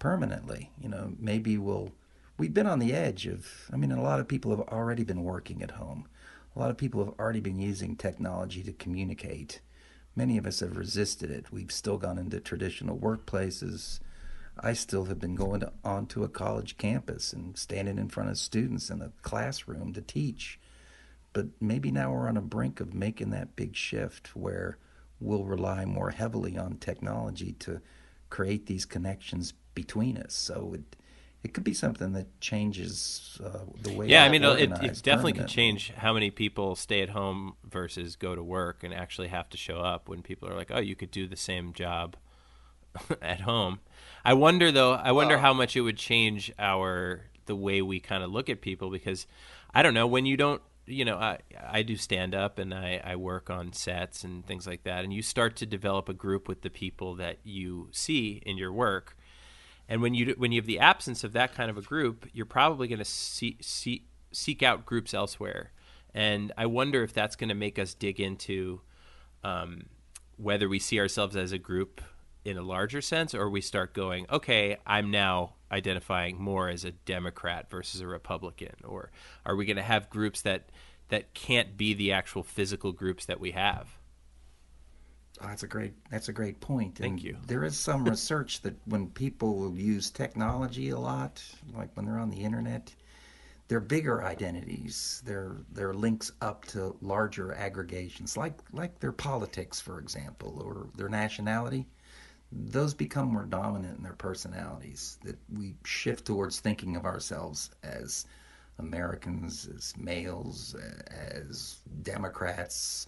permanently. You know, maybe we'll, we've been on the edge of, I mean, a lot of people have already been working at home. A lot of people have already been using technology to communicate. Many of us have resisted it. We've still gone into traditional workplaces. I still have been going to, onto a college campus and standing in front of students in a classroom to teach. But maybe now we're on a brink of making that big shift where we'll rely more heavily on technology to create these connections between us. So it it could be something that changes uh, the way. Yeah, I mean, it, it definitely could change how many people stay at home versus go to work and actually have to show up when people are like, oh, you could do the same job at home. I wonder, though, I wonder well, how much it would change our the way we kind of look at people, because I don't know, when you don't, you know, I, I do stand up and I, I work on sets and things like that. And you start to develop a group with the people that you see in your work. And when you when you have the absence of that kind of a group, you're probably going to see, see, seek out groups elsewhere. And I wonder if that's going to make us dig into um, whether we see ourselves as a group in a larger sense, or we start going, okay, I'm now identifying more as a Democrat versus a Republican, or are we going to have groups that that can't be the actual physical groups that we have? Oh, that's a great that's a great point. Thank and you. There is some research that when people use technology a lot, like when they're on the internet, their bigger identities, their their links up to larger aggregations, like like their politics, for example, or their nationality. Those become more dominant in their personalities, that we shift towards thinking of ourselves as Americans, as males, as Democrats.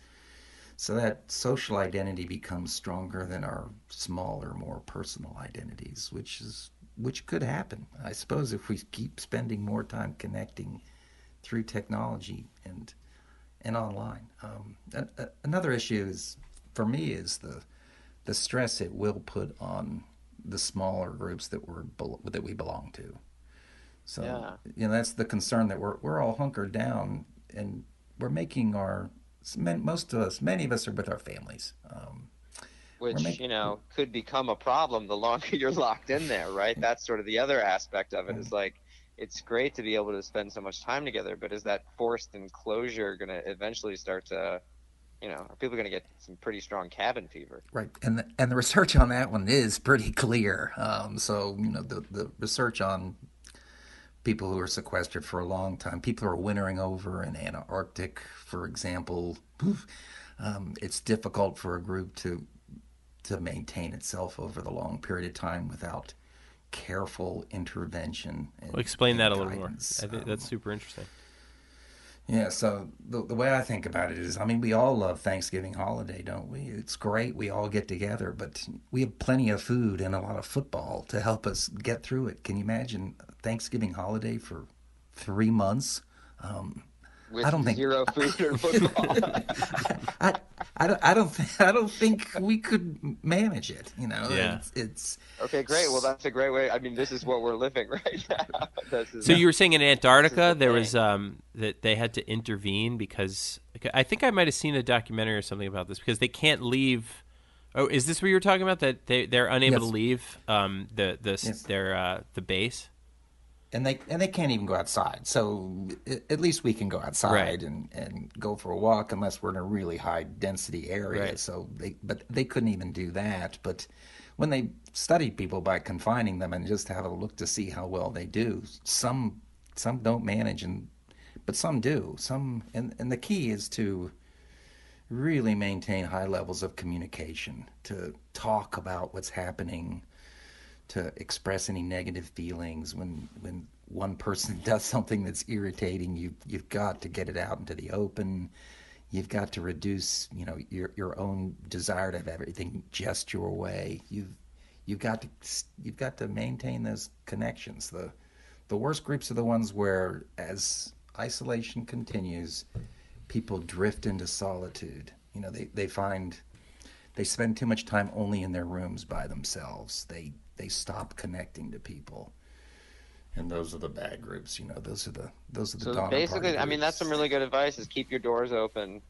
So that social identity becomes stronger than our smaller, more personal identities, which is which could happen, I suppose, if we keep spending more time connecting through technology and and online. Um, a, a, another issue is, for me, is the the stress it will put on the smaller groups that we're that we belong to. So yeah. You know, that's the concern, that we're we're all hunkered down and we're making our most of us many of us are with our families, um, which making, you know could become a problem the longer you're locked in there, right? That's sort of the other aspect of it, is like, it's great to be able to spend so much time together, but is that forced enclosure going to eventually start to, you know, are people going to get some pretty strong cabin fever? Right, and the, and the research on that one is pretty clear. Um, so, you know, the, the research on people who are sequestered for a long time, people who are wintering over in Antarctic, for example, um, it's difficult for a group to to maintain itself over the long period of time without careful intervention. And, well, explain and that guidance. A little more. I think um, that's super interesting. Yeah, so the the way I think about it is, I mean, we all love Thanksgiving holiday, don't we? It's great. We all get together, but we have plenty of food and a lot of football to help us get through it. Can you imagine Thanksgiving holiday for three months? Um, With I don't think zero food or football. I, I, I don't I don't I don't think we could manage it. You know, yeah. it's, it's okay. Great. Well, that's a great way. I mean, this is what we're living right now. This is, so you were saying in Antarctica the there was um, that they had to intervene because I think I might have seen a documentary or something about this, because they can't leave. Oh, is this what you were talking about? That they they're unable yes. to leave um, the the yes. their uh, the base. And they and they can't even go outside. So at least we can go outside right. and, and go for a walk, unless we're in a really high density area. Right. So they but they couldn't even do that. But when they studied people by confining them and just have a look to see how well they do, some some don't manage, and but some do. Some and, and the key is to really maintain high levels of communication, to talk about what's happening, to express any negative feelings. When when one person does something that's irritating, you you've got to get it out into the open. You've got to reduce, you know, your your own desire to have everything just your way. You've you've got to you've got to maintain those connections. The the worst groups are the ones where, as isolation continues, people drift into solitude. You know, they they find they spend too much time only in their rooms by themselves. They They stop connecting to people, and those are the bad groups. You know, those are the those are the. So basically, I mean, that's some really good advice: is keep your doors open.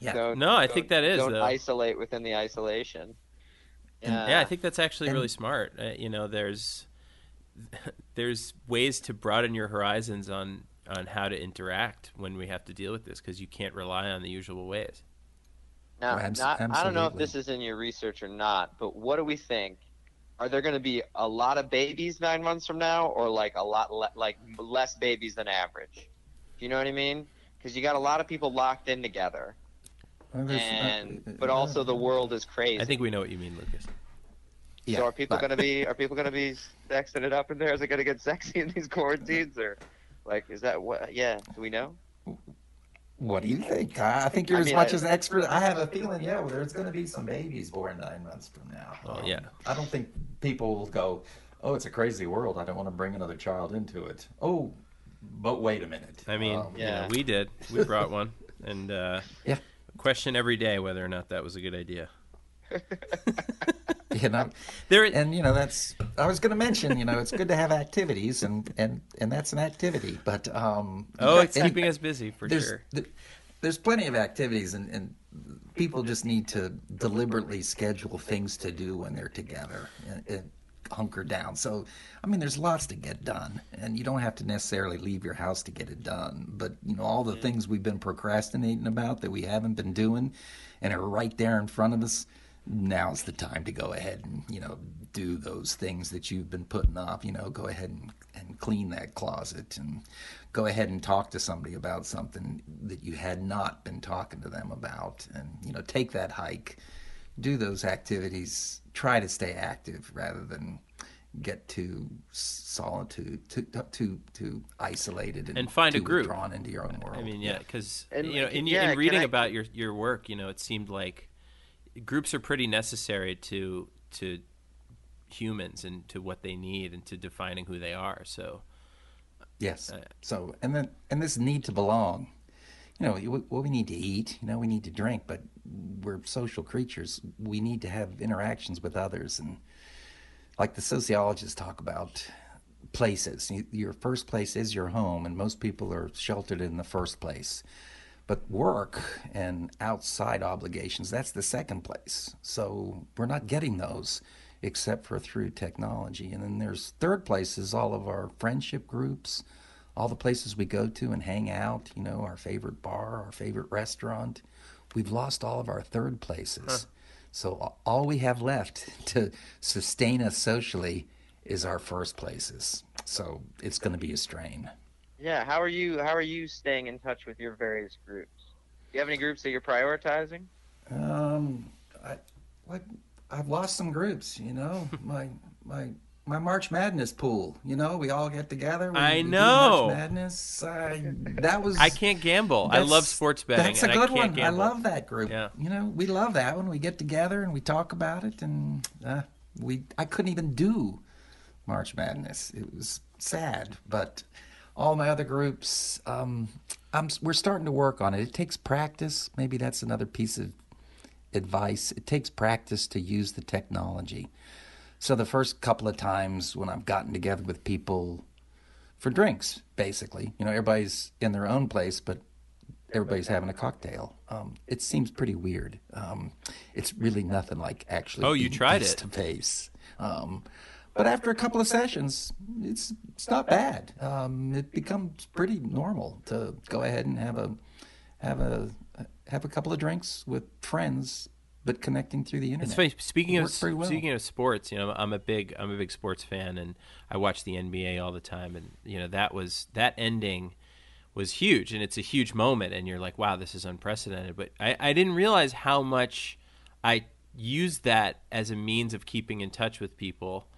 Yeah. Don't, no, I think that is. Don't though. Isolate within the isolation. And, yeah, I think that's actually and, really smart. Uh, you know, there's there's ways to broaden your horizons on, on how to interact when we have to deal with this, because you can't rely on the usual ways. Now, well, not, I don't know if this is in your research or not, but what do we think? Are there going to be a lot of babies nine months from now, or like a lot le- like less babies than average? Do you know what I mean? Because you got a lot of people locked in together. And, not, but uh, also the world is crazy. I think we know what you mean, Lucas. Yeah, so are people going to be are people going to be sexing it up in there? Is it going to get sexy in these quarantines, or like is that what? Yeah, do we know? What do you think? I think you're I mean, as much I, as an expert. I have a feeling, yeah, well, there's going to be some babies born nine months from now. Oh um, yeah. I don't think people will go, oh, it's a crazy world, I don't want to bring another child into it. Oh, but wait a minute. I mean, um, yeah, you know, we did. We brought one, and uh, yeah. Question every day whether or not that was a good idea. You know, there is, and you know, that's I was going to mention, you know, it's good to have activities, and and and that's an activity, but um oh it's and, keeping us busy for there's, sure th- there's plenty of activities, and, and people just need to deliberately schedule things to do when they're together and, and hunker down. So I mean, there's lots to get done, and you don't have to necessarily leave your house to get it done, but you know, all the mm-hmm. things we've been procrastinating about that we haven't been doing and are right there in front of us, now's the time to go ahead and, you know, do those things that you've been putting off. You know, go ahead and, and clean that closet, and go ahead and talk to somebody about something that you had not been talking to them about, and you know, take that hike, do those activities, try to stay active rather than get too solitude, too too too isolated, and, and find a group drawn into your own world. I mean, yeah, because you know, in, yeah, in reading I... about your your work, you know, it seemed like groups are pretty necessary to to humans and to what they need and to defining who they are. So yes, uh, so and then and this need to belong. You know, what well, we need to eat, you know, we need to drink, but we're social creatures. We need to have interactions with others. And like the sociologists talk about places. Your first place is your home, and most people are sheltered in the first place. But work and outside obligations, that's the second place. So we're not getting those except for through technology. And then there's third places, all of our friendship groups, all the places we go to and hang out, you know, our favorite bar, our favorite restaurant. We've lost all of our third places. Huh. So all we have left to sustain us socially is our first places. So it's going to be a strain. Yeah, how are you? How are you staying in touch with your various groups? Do you have any groups that you're prioritizing? Um, I, like I've lost some groups. You know, my my my March Madness pool. You know, we all get together. We, I know March Madness. I, that was. I can't gamble. I love sports betting. That's a and good I one. Gamble. I love that group. Yeah. You know, we love that one. We get together and we talk about it, and uh, we. I couldn't even do March Madness. It was sad, but. All my other groups, um, I'm, we're starting to work on it. It takes practice. Maybe that's another piece of advice. It takes practice to use the technology. So the first couple of times when I've gotten together with people for drinks, basically, you know, everybody's in their own place, but everybody's having a cocktail. Um, it seems pretty weird. Um, it's really nothing like actually oh, you tried it face-to-face. Um, But after a couple of sessions, it's it's not bad. Um, it becomes pretty normal to go ahead and have a have a have a couple of drinks with friends, but connecting through the internet. It's funny. Speaking of well. speaking of sports, you know, I'm a big I'm a big sports fan, and I watch the N B A all the time. And you know, that was that ending was huge, and it's a huge moment. And you're like, wow, this is unprecedented. But I, I didn't realize how much I used that as a means of keeping in touch with people.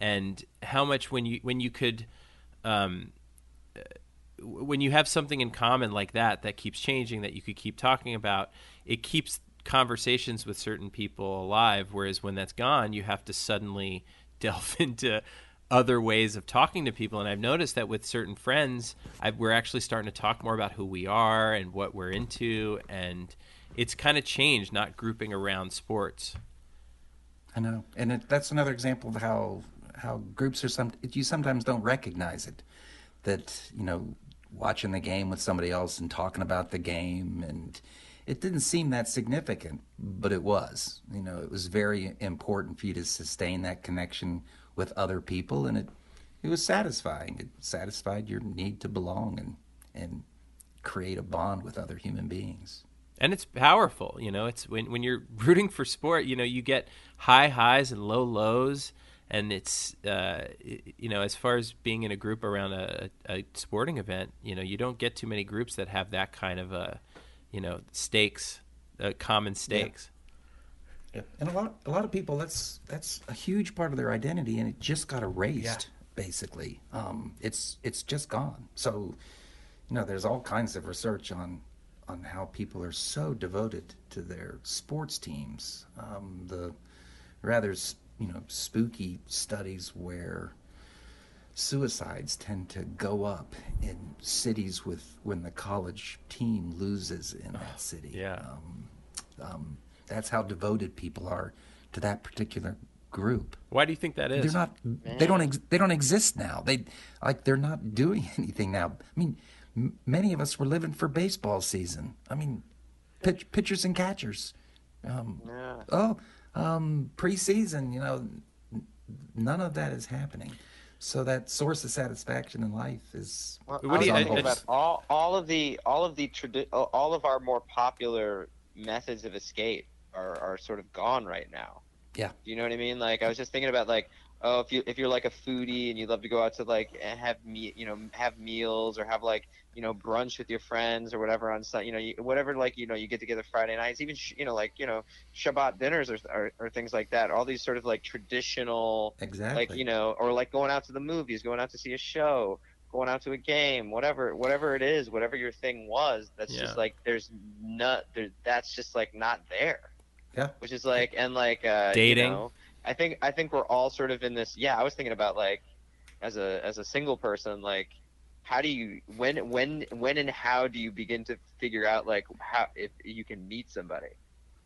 And how much when you when you could, um, when you have something in common like that that keeps changing, that you could keep talking about, it keeps conversations with certain people alive. Whereas when that's gone, you have to suddenly delve into other ways of talking to people. And I've noticed that with certain friends, I've, we're actually starting to talk more about who we are and what we're into. And it's kind of changed, not grouping around sports. I know. And it, that's another example of how... how groups are some you sometimes don't recognize it, that you know, watching the game with somebody else and talking about the game, and it didn't seem that significant, but it was, you know, it was very important for you to sustain that connection with other people, and it it was satisfying. It satisfied your need to belong and and create a bond with other human beings. And it's powerful, you know. It's when when you're rooting for sport, you know, you get high highs and low lows, and it's uh, you know, as far as being in a group around a, a sporting event, you know, you don't get too many groups that have that kind of a, you know, stakes, uh, common stakes. Yeah. Yeah. And a lot a lot of people, that's that's a huge part of their identity, and it just got erased, yeah. basically. Um, it's it's just gone. So, you know, there's all kinds of research on. on how people are so devoted to their sports teams. Um, the rather, you know, spooky studies where suicides tend to go up in cities with when the college team loses in that city. Yeah. Um, um, that's how devoted people are to that particular group. Why do you think that is? They're not, they don't, ex, they don't exist now. They like, they're not doing anything now. I mean, many of us were living for baseball season. I mean, pitch, pitchers and catchers. Um, yeah. Oh, um, preseason, you know, none of that is happening. So that source of satisfaction in life is. Well, what do you think about all, all of the all of the tradi- all of our more popular methods of escape are, are sort of gone right now. Yeah. Do you know what I mean? Like I was just thinking about like. Oh, if you if you're like a foodie and you love to go out to like have me you know have meals or have like you know brunch with your friends or whatever on you know you, whatever like you know you get together Friday nights, even sh- you know like you know Shabbat dinners or, or or things like that, all these sort of like traditional exactly like you know or like going out to the movies, going out to see a show, going out to a game, whatever whatever it is, whatever your thing was, that's yeah. just like there's not there, that's just like not there, yeah, which is like and like uh, dating. You know, I think I think we're all sort of in this. Yeah, I was thinking about like, as a as a single person, like, how do you when when when and how do you begin to figure out like how if you can meet somebody,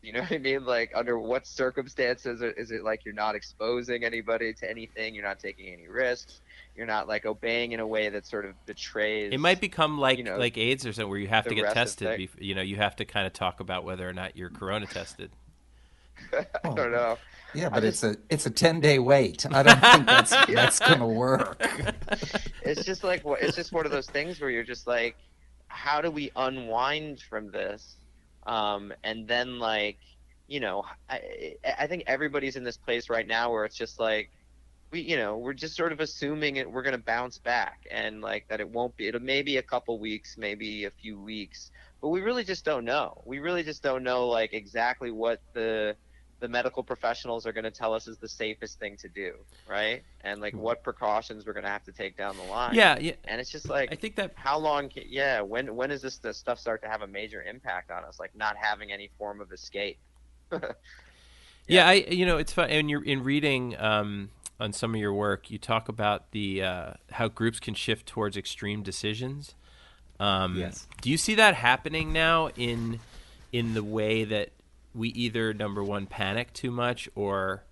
you know what I mean? Like under what circumstances is it like you're not exposing anybody to anything, you're not taking any risks, you're not like obeying in a way that sort of betrays. It might become like you know, like AIDS or something where you have to get tested. Before, you know, you have to kind of talk about whether or not you're corona tested. I don't know. Yeah, but just, it's a it's a ten day wait. I don't think that's yeah. that's gonna work. It's just like it's just one of those things where you're just like, how do we unwind from this? Um, and then like, you know, I I think everybody's in this place right now where it's just like, we you know we're just sort of assuming it we're gonna bounce back and like that it won't be. It'll maybe a couple weeks, maybe a few weeks, but we really just don't know. We really just don't know like exactly what the the medical professionals are going to tell us is the safest thing to do, right? And like what precautions we're going to have to take down the line. Yeah, yeah. And it's just like, I think that how long? Can, yeah, when when does this, this stuff start to have a major impact on us? Like not having any form of escape. yeah. yeah, I you know it's fun. And you're in reading um, on some of your work, you talk about the uh, how groups can shift towards extreme decisions. Um, yes. Do you see that happening now in in the way that we either, number one, panic too much or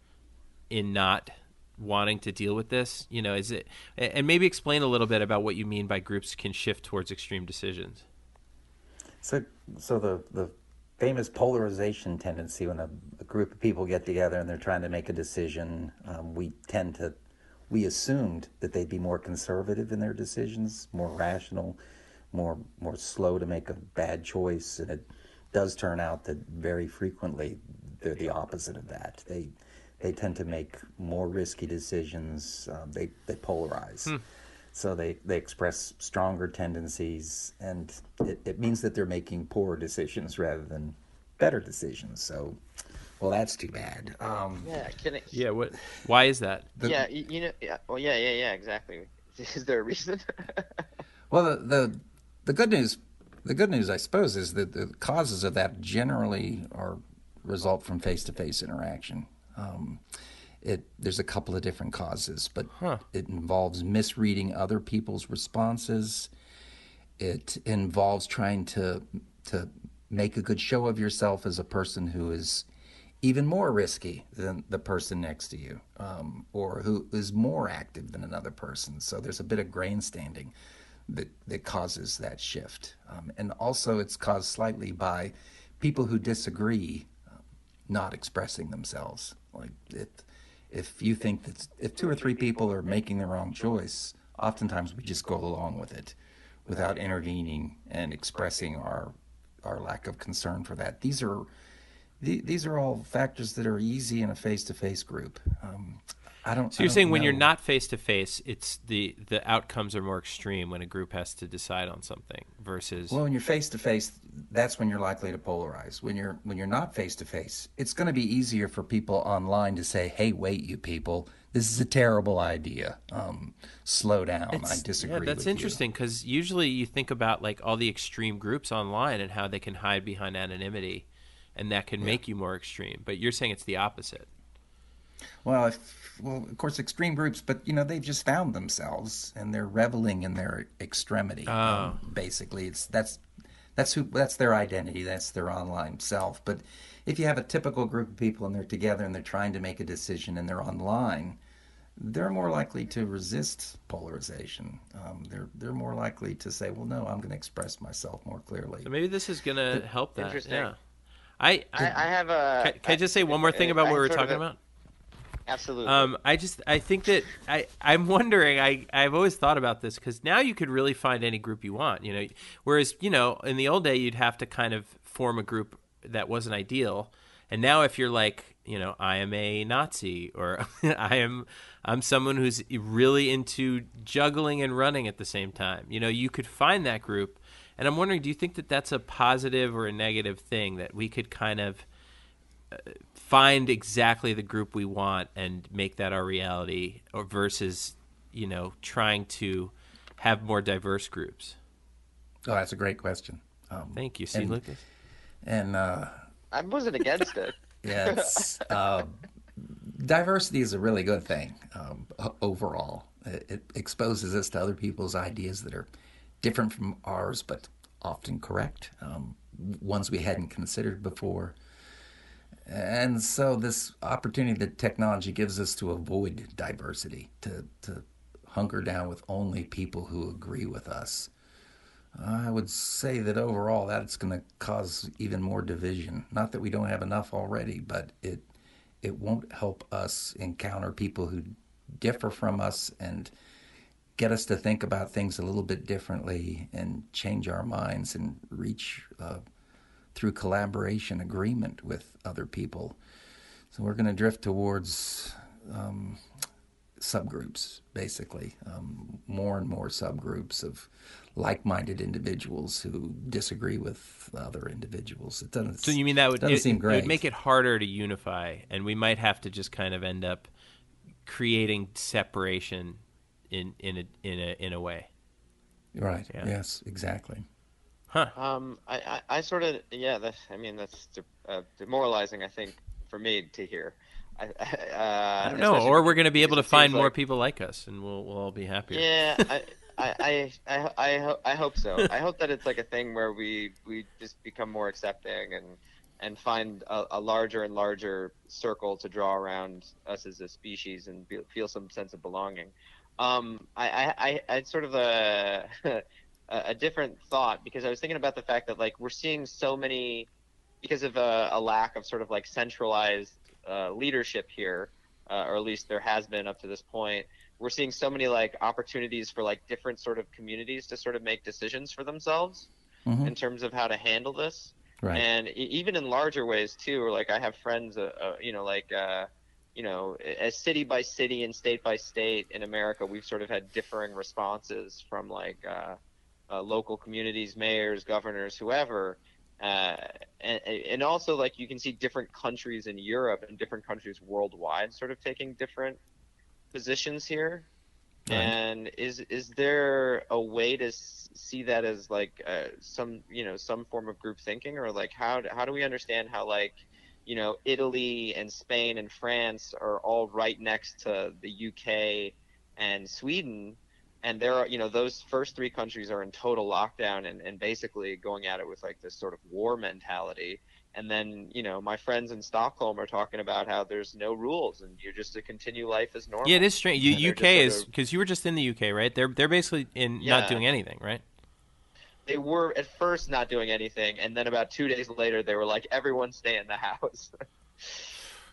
in not wanting to deal with this, you know, is it, and maybe explain a little bit about what you mean by groups can shift towards extreme decisions. So, so the, the famous polarization tendency when a, a group of people get together and they're trying to make a decision, um, we tend to, we assumed that they'd be more conservative in their decisions, more rational, more, more slow to make a bad choice. And it, does turn out that very frequently they're the opposite of that. They they tend to make more risky decisions. Um, they they polarize, hmm. so they, they express stronger tendencies, and it, it means that they're making poorer decisions rather than better decisions. So, well, that's too bad. Um, yeah. Can it, yeah. What? Why is that? The, yeah. You, you know. Yeah. Well. Yeah. Yeah. Yeah. Exactly. Is there a reason? well, the, the the good news. The good news, I suppose, is that the causes of that generally are result from face-to-face interaction. Um, it there's a couple of different causes, but huh. it involves misreading other people's responses. It involves trying to to make a good show of yourself as a person who is even more risky than the person next to you, um, or who is more active than another person. So there's a bit of grandstanding that that causes that shift. Um, and also it's caused slightly by people who disagree, um, not expressing themselves. Like it, if you think that if two or three people are making the wrong choice, oftentimes we just go along with it without intervening and expressing our our lack of concern for that. These are the, these are all factors that are easy in a face-to-face group. Um, I don't. So you're I don't saying know. When you're not face-to-face, it's the the outcomes are more extreme when a group has to decide on something versus. Well, when you're face-to-face, that's when you're likely to polarize. When you're when you're not face-to-face, it's going to be easier for people online to say, "Hey, wait, you people. This is a terrible idea. Um, slow down. It's, I disagree yeah, with you." That's interesting because usually you think about like all the extreme groups online and how they can hide behind anonymity, and that can yeah. make you more extreme. But you're saying it's the opposite. Well, if, well, of course, extreme groups, but you know they've just found themselves and they're reveling in their extremity. Oh. Um, basically, it's that's that's who that's their identity. That's their online self. But if you have a typical group of people and they're together and they're trying to make a decision and they're online, they're more likely to resist polarization. Um, they're they're more likely to say, well, no, I'm going to express myself more clearly. So maybe this is going to help that. Interesting. Yeah. I, I, I have a. Can, can I, I just say one more thing about I, what we were talking a, about? Absolutely. Um, I just I think that I I'm wondering I I've always thought about this because now you could really find any group you want, you know. Whereas you know in the old day you'd have to kind of form a group that wasn't ideal, and now if you're like, you know, I am a Nazi or I am I'm someone who's really into juggling and running at the same time, you know, you could find that group. And I'm wondering, do you think that that's a positive or a negative thing, that we could kind of find exactly the group we want and make that our reality, or versus, you know, trying to have more diverse groups? Oh, that's a great question. Um, Thank you. See, and, Lucas? And uh, I wasn't against it. Yes. Uh, diversity is a really good thing um, overall. It, it exposes us to other people's ideas that are different from ours, but often correct, um, ones we hadn't considered before. And so this opportunity that technology gives us to avoid diversity, to, to hunker down with only people who agree with us, I would say that overall that's going to cause even more division. Not that we don't have enough already, but it it won't help us encounter people who differ from us and get us to think about things a little bit differently and change our minds and reach, uh, through collaboration, agreement with other people. So we're going to drift towards um, subgroups, basically, um, more and more subgroups of like-minded individuals who disagree with other individuals. It doesn't. So you mean that would it, seem great. It would make it harder to unify, and we might have to just kind of end up creating separation in in a in a in a way, right? Yeah. Yes, exactly. Huh. Um, I, I, I sort of yeah. That's, I mean, that's de- uh, demoralizing, I think, for me to hear. I, I, uh, I don't know. Or we're going to be able to find more like, people like us, and we'll we'll all be happier. Yeah, I, I, I, I, I, ho- I hope so. I hope that it's like a thing where we, we just become more accepting and and find a, a larger and larger circle to draw around us as a species and be, feel some sense of belonging. Um, I, I, I, it's sort of a, a different thought, because I was thinking about the fact that like we're seeing so many, because of a, a lack of sort of like centralized uh, leadership here, uh, or at least there has been up to this point. We're seeing so many like opportunities for like different sort of communities to sort of make decisions for themselves mm-hmm. in terms of how to handle this, right. And even in larger ways too. Or like I have friends, uh, uh, you know, like. Uh, You know, as city by city and state by state in America, we've sort of had differing responses from like uh, uh, local communities, mayors, governors, whoever. Uh, and, and also like you can see different countries in Europe and different countries worldwide sort of taking different positions here. Right. And is is there a way to see that as like uh, some, you know, some form of group thinking, or like how how do we understand how like, you know, Italy and Spain and France are all right next to the U K and Sweden. And there are, you know, those first three countries are in total lockdown and, and basically going at it with like this sort of war mentality. And then, you know, my friends in Stockholm are talking about how there's no rules and you're just to continue life as normal. Yeah, it is strange. You, U K is, because you were just in the U K, right? They're, they're basically in yeah. not doing anything, right? They were at first not doing anything, and then about two days later, they were like, everyone stay in the house.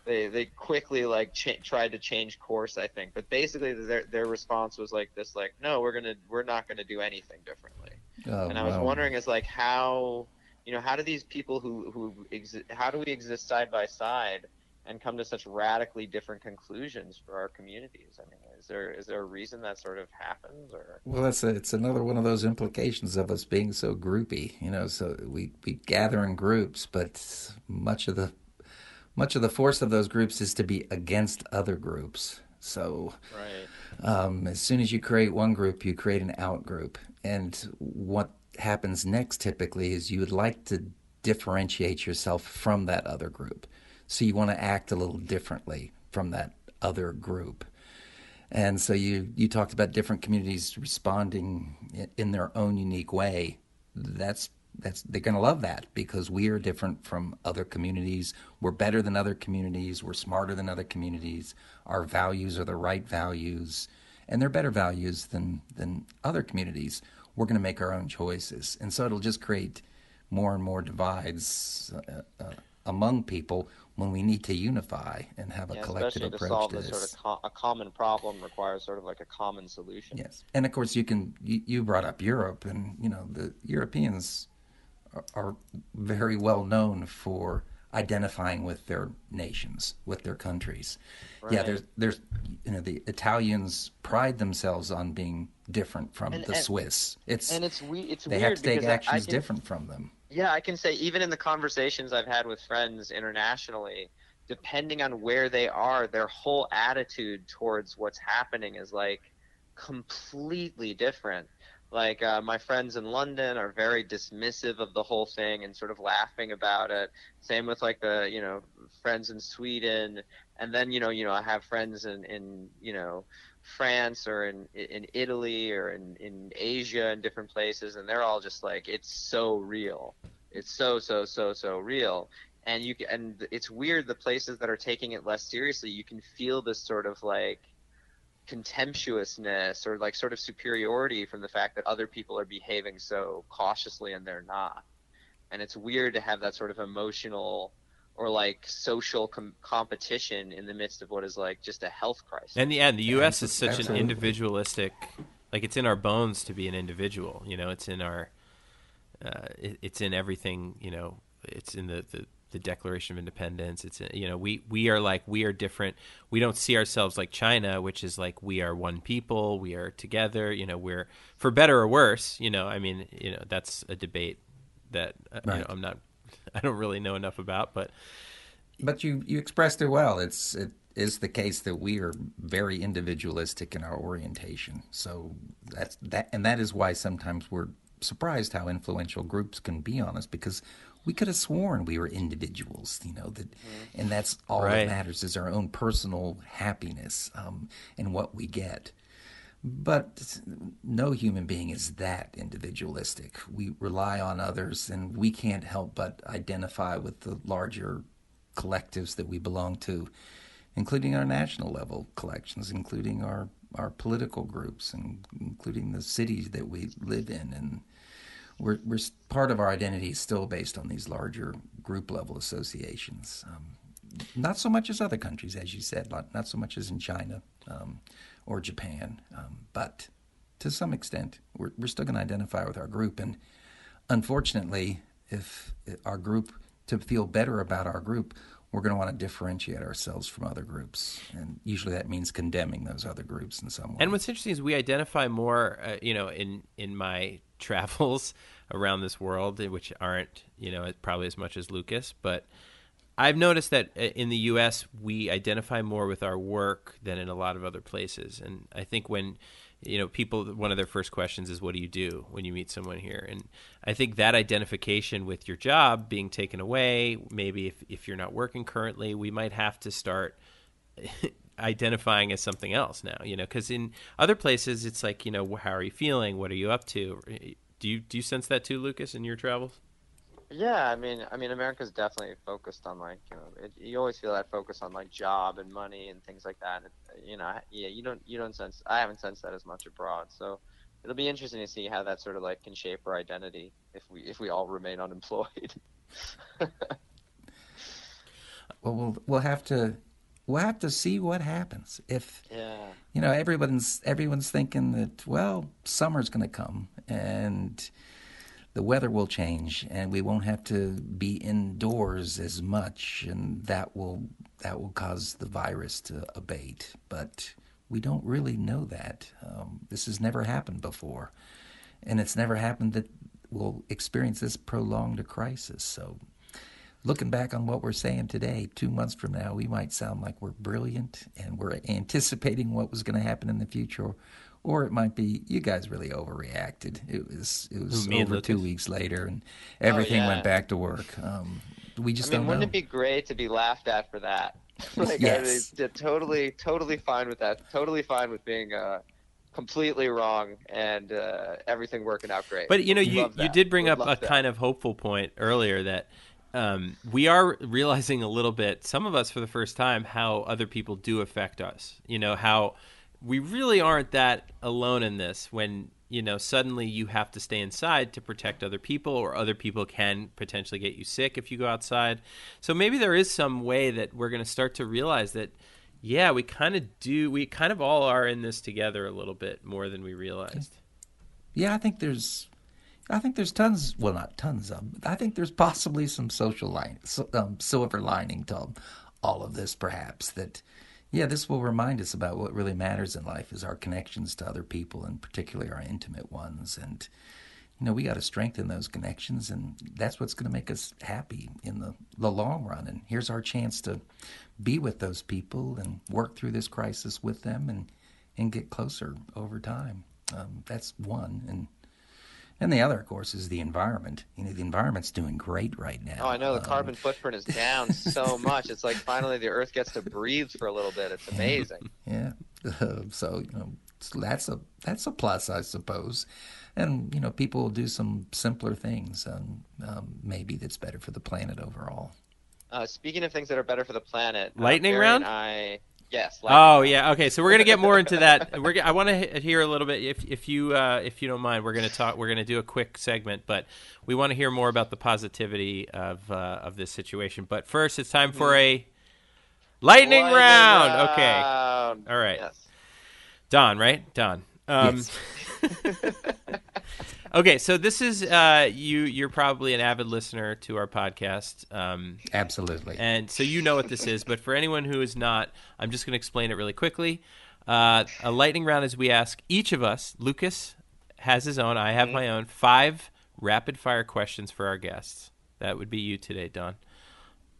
they they quickly like ch- tried to change course, I think. But basically their their response was like this, like, no, we're gonna we're not gonna do anything differently. Oh, and I was wow. wondering, is like how you know how do these people who who exi- how do we exist side by side and come to such radically different conclusions for our communities? I mean, is there is there a reason that sort of happens? Or well, that's a, it's another one of those implications of us being so groupy, you know. So we, we gather in groups, but much of the much of the force of those groups is to be against other groups. So right. um, as soon as you create one group, you create an out group. And what happens next typically is you would like to differentiate yourself from that other group. So you want to act a little differently from that other group. And so you, you talked about different communities responding in their own unique way. That's that's they're going to love that, because we are different from other communities. We're better than other communities. We're smarter than other communities. Our values are the right values, and they're better values than, than other communities. We're going to make our own choices. And so it'll just create more and more divides uh, uh, among people, when we need to unify and have a yeah, collective approach to, solve to this. Sort of co- a common problem requires sort of like a common solution. Yes, and of course you can. You, you brought up Europe, and you know the Europeans are, are very well known for identifying with their nations, with their countries. Right. Yeah, there's there's you know the Italians pride themselves on being different from and, the and, Swiss. It's and it's we it's they weird have to take actions I, I can... different from them. Yeah, I can say even in the conversations I've had with friends internationally, depending on where they are, their whole attitude towards what's happening is like completely different. Like uh, my friends in London are very dismissive of the whole thing and sort of laughing about it. Same with like the, you know, friends in Sweden. And then, you know, you know, I have friends in, in you know, France or in in Italy or in, in Asia and different places, and they're all just like, it's so real. It's so, so, so, so real. And you can, and it's weird, the places that are taking it less seriously, you can feel this sort of like contemptuousness or like sort of superiority from the fact that other people are behaving so cautiously and they're not. And it's weird to have that sort of emotional or like social com- competition in the midst of what is like just a health crisis. And the, yeah, the U S is such Absolutely. An individualistic, like it's in our bones to be an individual, you know, it's in our, uh, it, it's in everything, you know, it's in the, the, the Declaration of Independence. It's, in, you know, we, we are like, we are different. We don't see ourselves like China, which is like, we are one people, we are together, you know, we're for better or worse, you know, I mean, you know, that's a debate that uh, right. you know, I'm not, I don't really know enough about, but but you, you expressed it well. It's it is the case that we are very individualistic in our orientation. So that's that, and that is why sometimes we're surprised how influential groups can be on us, because we could have sworn we were individuals, you know. That, mm-hmm. and that's all right. that matters is our own personal happiness um, and what we get. But no human being is that individualistic. We rely on others, and we can't help but identify with the larger collectives that we belong to, including our national level collections, including our, our political groups, and including the cities that we live in. And we're, we're part of our identity is still based on these larger group level associations. Um, not so much as other countries, as you said, not, not so much as in China. Um, or Japan, um, but to some extent, we're, we're still going to identify with our group. And unfortunately, if our group, to feel better about our group, we're going to want to differentiate ourselves from other groups. And usually that means condemning those other groups in some way. And what's interesting is we identify more, uh, you know, in, in my travels around this world, which aren't, you know, probably as much as Lucas, but I've noticed that in the U S we identify more with our work than in a lot of other places. And I think when, you know, people, one of their first questions is, what do you do when you meet someone here? And I think that identification with your job being taken away, maybe if, if you're not working currently, we might have to start identifying as something else now, you know, because in other places it's like, you know, how are you feeling? What are you up to? Do you, do you sense that too, Lucas, in your travels? Yeah, I mean, I mean, America's definitely focused on like, you know, it, you always feel that focus on like job and money and things like that. It, you know, yeah, you don't, you don't sense. I haven't sensed that as much abroad. So it'll be interesting to see how that sort of like can shape our identity if we, if we all remain unemployed. we'll we'll have to we'll have to see what happens. If yeah. you know, everyone's everyone's thinking that, well, summer's going to come and the weather will change and we won't have to be indoors as much, and that will that will cause the virus to abate. But we don't really know that. Um, this has never happened before, and it's never happened that we'll experience this prolonged a crisis. So looking back on what we're saying today, two months from now, we might sound like we're brilliant and we're anticipating what was going to happen in the future, or it might be, you guys really overreacted. It was it was Me over two weeks later, and everything oh, yeah. went back to work. Um, we just I mean, don't wouldn't know. Wouldn't it be great to be laughed at for that? Like, yes. I mean, totally, totally fine with that. Totally fine with being uh, completely wrong and uh, everything working out great. But, you know, you, you did bring up a that. kind of hopeful point earlier that Um, we are realizing a little bit, some of us for the first time, how other people do affect us. You know, how we really aren't that alone in this when, you know, suddenly you have to stay inside to protect other people, or other people can potentially get you sick if you go outside. So maybe there is some way that we're going to start to realize that, yeah, we kind of do, we kind of all are in this together a little bit more than we realized. Yeah, I think there's... I think there's tons, well, not tons of, I think there's possibly some social line, um, silver lining to all of this, perhaps, that, yeah, this will remind us about what really matters in life is our connections to other people, and particularly our intimate ones. And, you know, we got to strengthen those connections, and that's what's going to make us happy in the, the long run. And here's our chance to be with those people and work through this crisis with them and, and get closer over time. Um, that's one. And And the other, of course, is the environment. You know, the environment's doing great right now. Oh, I know. The um, carbon footprint is down so much. It's like finally the Earth gets to breathe for a little bit. It's amazing. Yeah. Uh, so, you know, that's a that's a plus, I suppose. And, you know, people will do some simpler things, um, um, maybe, that's better for the planet overall. Uh, speaking of things that are better for the planet. Lightning uh, round? I, yes. Lightning oh, round. yeah. Okay. So we're going to get more into that. We're I want to hear a little bit, if if you uh, if you don't mind, we're going to talk. We're going to do a quick segment, but we want to hear more about the positivity of uh, of this situation. But first, it's time for a lightning, lightning round. round. Okay. All right. Yes. Don, right? Don. Um, yes. Okay, so this is uh, you. You're probably an avid listener to our podcast. Um, Absolutely. And so you know what this is, but for anyone who is not, I'm just going to explain it really quickly. Uh, a lightning round is we ask each of us, Lucas has his own, I have my own, five rapid-fire questions for our guests. That would be you today, Don.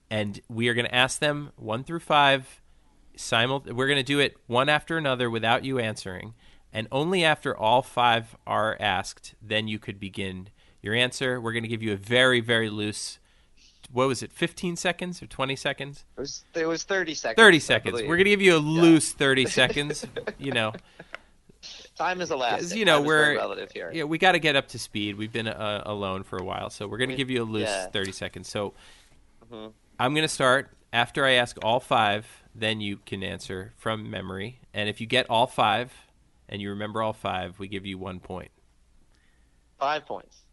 And we are going to ask them one through five. Simul- we're going to do it one after another without you answering. And only after all five are asked, then you could begin your answer. We're going to give you a very, very loose, what was it, fifteen seconds or twenty seconds? It was, it was thirty seconds. thirty seconds. We're going to give you a yeah. loose thirty seconds, you know. Time is elastic. You know, Time we're, is relative here. Yeah, we got to get up to speed. We've been uh, alone for a while, so we're going to give you a loose yeah. thirty seconds. So mm-hmm. I'm going to start. After I ask all five, then you can answer from memory. And if you get all five... and you remember all five, we give you one point. Five points.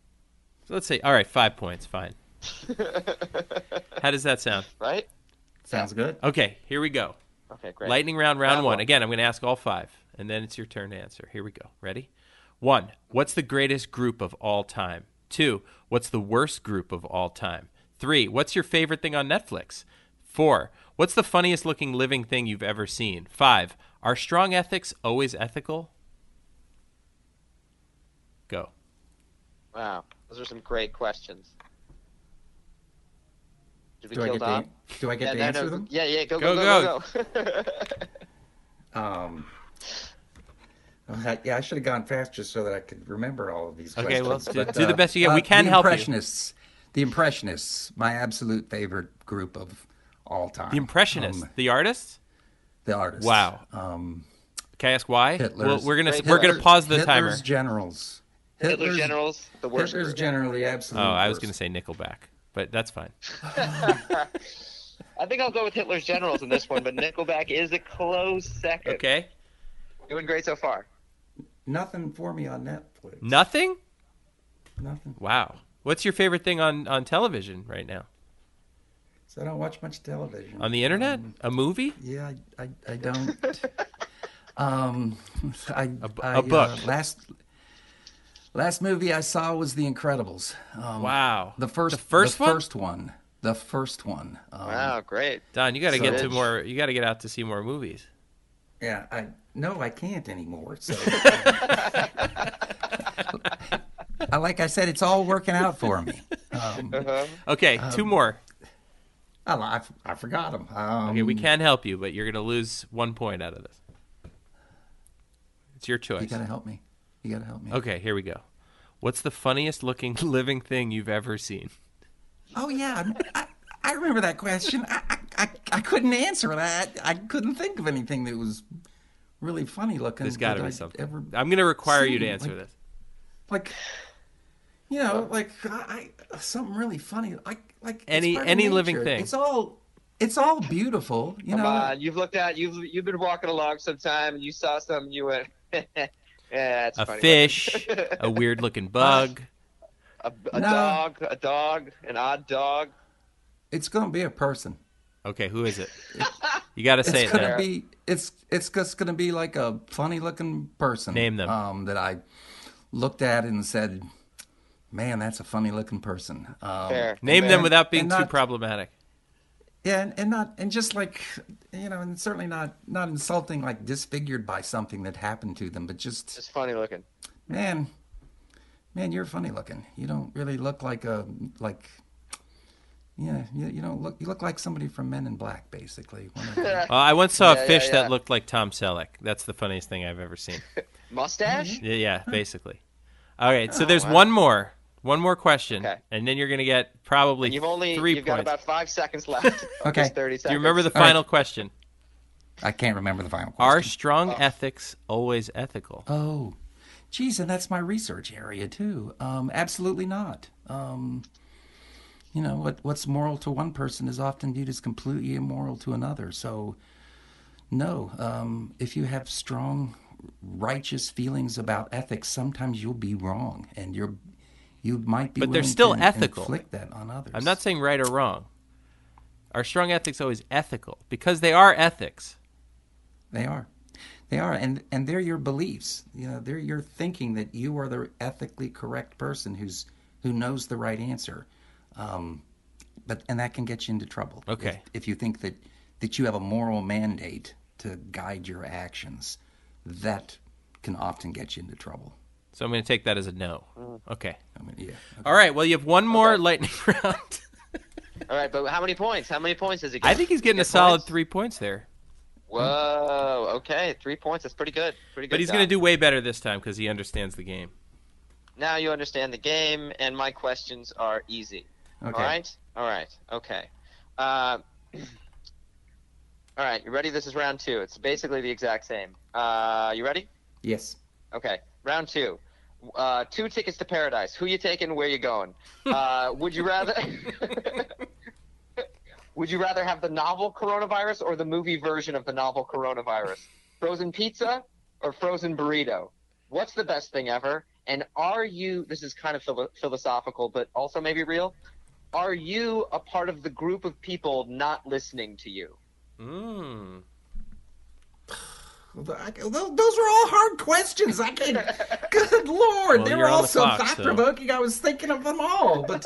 So let's say, all right, five points, fine. How does that sound? Right? Sounds good. Okay, here we go. Okay, great. Lightning round, round, round one. one. Again, I'm going to ask all five, and then it's your turn to answer. Here we go. Ready? One, what's the greatest group of all time? Two, what's the worst group of all time? Three, what's your favorite thing on Netflix? Four, what's the funniest looking living thing you've ever seen? Five, are strong ethics always ethical? Go. Wow. Those are some great questions. Did we do kill Don? Do I get yeah, to no, answer no. them? Yeah, yeah, go, go, go, go. go, go. go. um, yeah, I should have gone fast just so that I could remember all of these okay, questions. Okay, well, but, do, uh, do the best you can. Uh, we can the help Impressionists, you. The Impressionists, my absolute favorite group of all time. The Impressionists, um, the artists? The artist. Wow. Um, Can I ask why? Well, we're gonna Hitler's, we're gonna pause the Hitler's timer. Hitler's generals. Hitler's, Hitler's generals. The worst. Hitler's generally absolutely. Oh, I was gonna say Nickelback, but that's fine. I think I'll go with Hitler's generals in this one, but Nickelback is a close second. Okay. Doing great so far. Nothing for me on Netflix. Nothing. Nothing. Wow. What's your favorite thing on, on television right now? So I don't watch much television. On the internet? Um, a movie? Yeah, I I, I don't. um, I, a, I, a book. Uh, last last movie I saw was The Incredibles. Um, wow. The first, the first the one? first one. The first one. Um, wow, great. Don, you got to so, get to more. You got to get out to see more movies. Yeah, I no, I can't anymore. So. Like I said, it's all working out for me. Um, uh-huh. Okay, um, two more. I, I, I forgot them. Um, okay, we can help you, but you're going to lose one point out of this. It's your choice. You got to help me. You got to help me. Okay, here we go. What's the funniest-looking living thing you've ever seen? Oh, yeah. I, I remember that question. I, I, I couldn't answer it. I, I couldn't think of anything that was really funny-looking. There's got to be something. I'm going to require seen. you to answer like, this. Like... You know, like I, I, something really funny, like like any any nature. living thing. It's all it's all beautiful. You Come know, on. you've looked at you've you've been walking along some time and you saw something. You went, yeah, that's a funny fish, a weird looking bug, a, a no. dog, a dog, an odd dog. It's gonna be a person. Okay, who is it? You got to say it's it. It's gonna now. be it's it's just gonna be like a funny looking person. Name them. Um, that I looked at and said. Man, that's a funny-looking person. Um, Fair. Name and, them without being not, too problematic. Yeah, and, and not and just like you know, and certainly not not insulting, like disfigured by something that happened to them, but just just funny-looking. Man, man, you're funny-looking. You don't really look like a like. Yeah, you, you don't look. You look like somebody from Men in Black, basically. uh, I once saw yeah, a fish yeah, yeah. that looked like Tom Selleck. That's the funniest thing I've ever seen. Mustache? Yeah, yeah, basically. All right, so oh, there's wow. one more. One more question, okay. and then you're going to get probably you've only, three you've points. You've got about five seconds left. Okay. thirty seconds. Do you remember the All final right. question? I can't remember the final question. Are strong oh. ethics always ethical? Oh, geez, and that's my research area, too. Um, absolutely not. Um, you know, what what's moral to one person is often viewed as completely immoral to another. So, no, um, if you have strong, righteous feelings about ethics, sometimes you'll be wrong, and you're... You might be but they're still to ethical. Inflict that on others. I'm not saying right or wrong. Are strong ethics always ethical? Because they are ethics. They are. They are. And and they're your beliefs. You know, they're your thinking that you are the ethically correct person who's who knows the right answer. Um, but and that can get you into trouble. Okay. If, if you think that, that you have a moral mandate to guide your actions, that can often get you into trouble. So I'm going to take that as a no. Okay. I mean, yeah. Okay. All right. Well, you have one more okay. lightning round. All right, but how many points? How many points does he get? I think he's getting a points? solid three points there. Whoa. Okay, three points. That's pretty good. Pretty good. But he's going to do way better this time because he understands the game. Now you understand the game, and my questions are easy. Okay. All right. All right. Okay. Uh, all right. You ready? This is round two. It's basically the exact same. Uh, you ready? Yes. Okay. Round two, uh, two tickets to paradise. Who you taking? Where you going? Uh, would you rather? Would you rather have the novel coronavirus or the movie version of the novel coronavirus? Frozen pizza or frozen burrito? What's the best thing ever? And are you? This is kind of philo- philosophical, but also maybe real. Are you a part of the group of people not listening to you? Hmm. Those are all hard questions. I can. Good Lord, well, they were all so thought-provoking. So. I was thinking of them all. But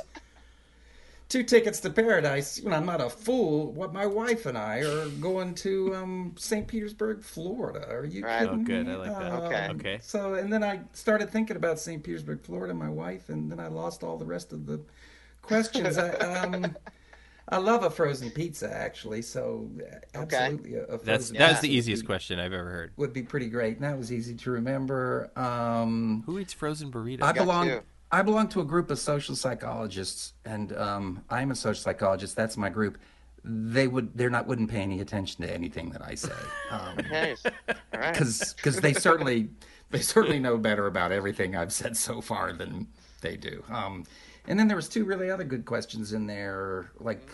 two tickets to paradise. You know, I'm not a fool. What my wife and I are going to um, Saint Petersburg, Florida. Are you right. kidding? Oh, good. Me? I like that. Uh, okay. Okay. So, and then I started thinking about Saint Petersburg, Florida, my wife, and then I lost all the rest of the questions. I, um, I love a frozen pizza, actually. So, absolutely, okay. a, a frozen that's that's pizza the easiest be, question I've ever heard. Would be pretty great, and that was easy to remember. Um, Who eats frozen burritos? I belong. I belong to a group of social psychologists, and um, I'm a social psychologist. That's my group. They would. They're not. Wouldn't pay any attention to anything that I say. Um, nice. All right. Because because they certainly they certainly know better about everything I've said so far than they do. Um, And then there was two really other good questions in there. Like,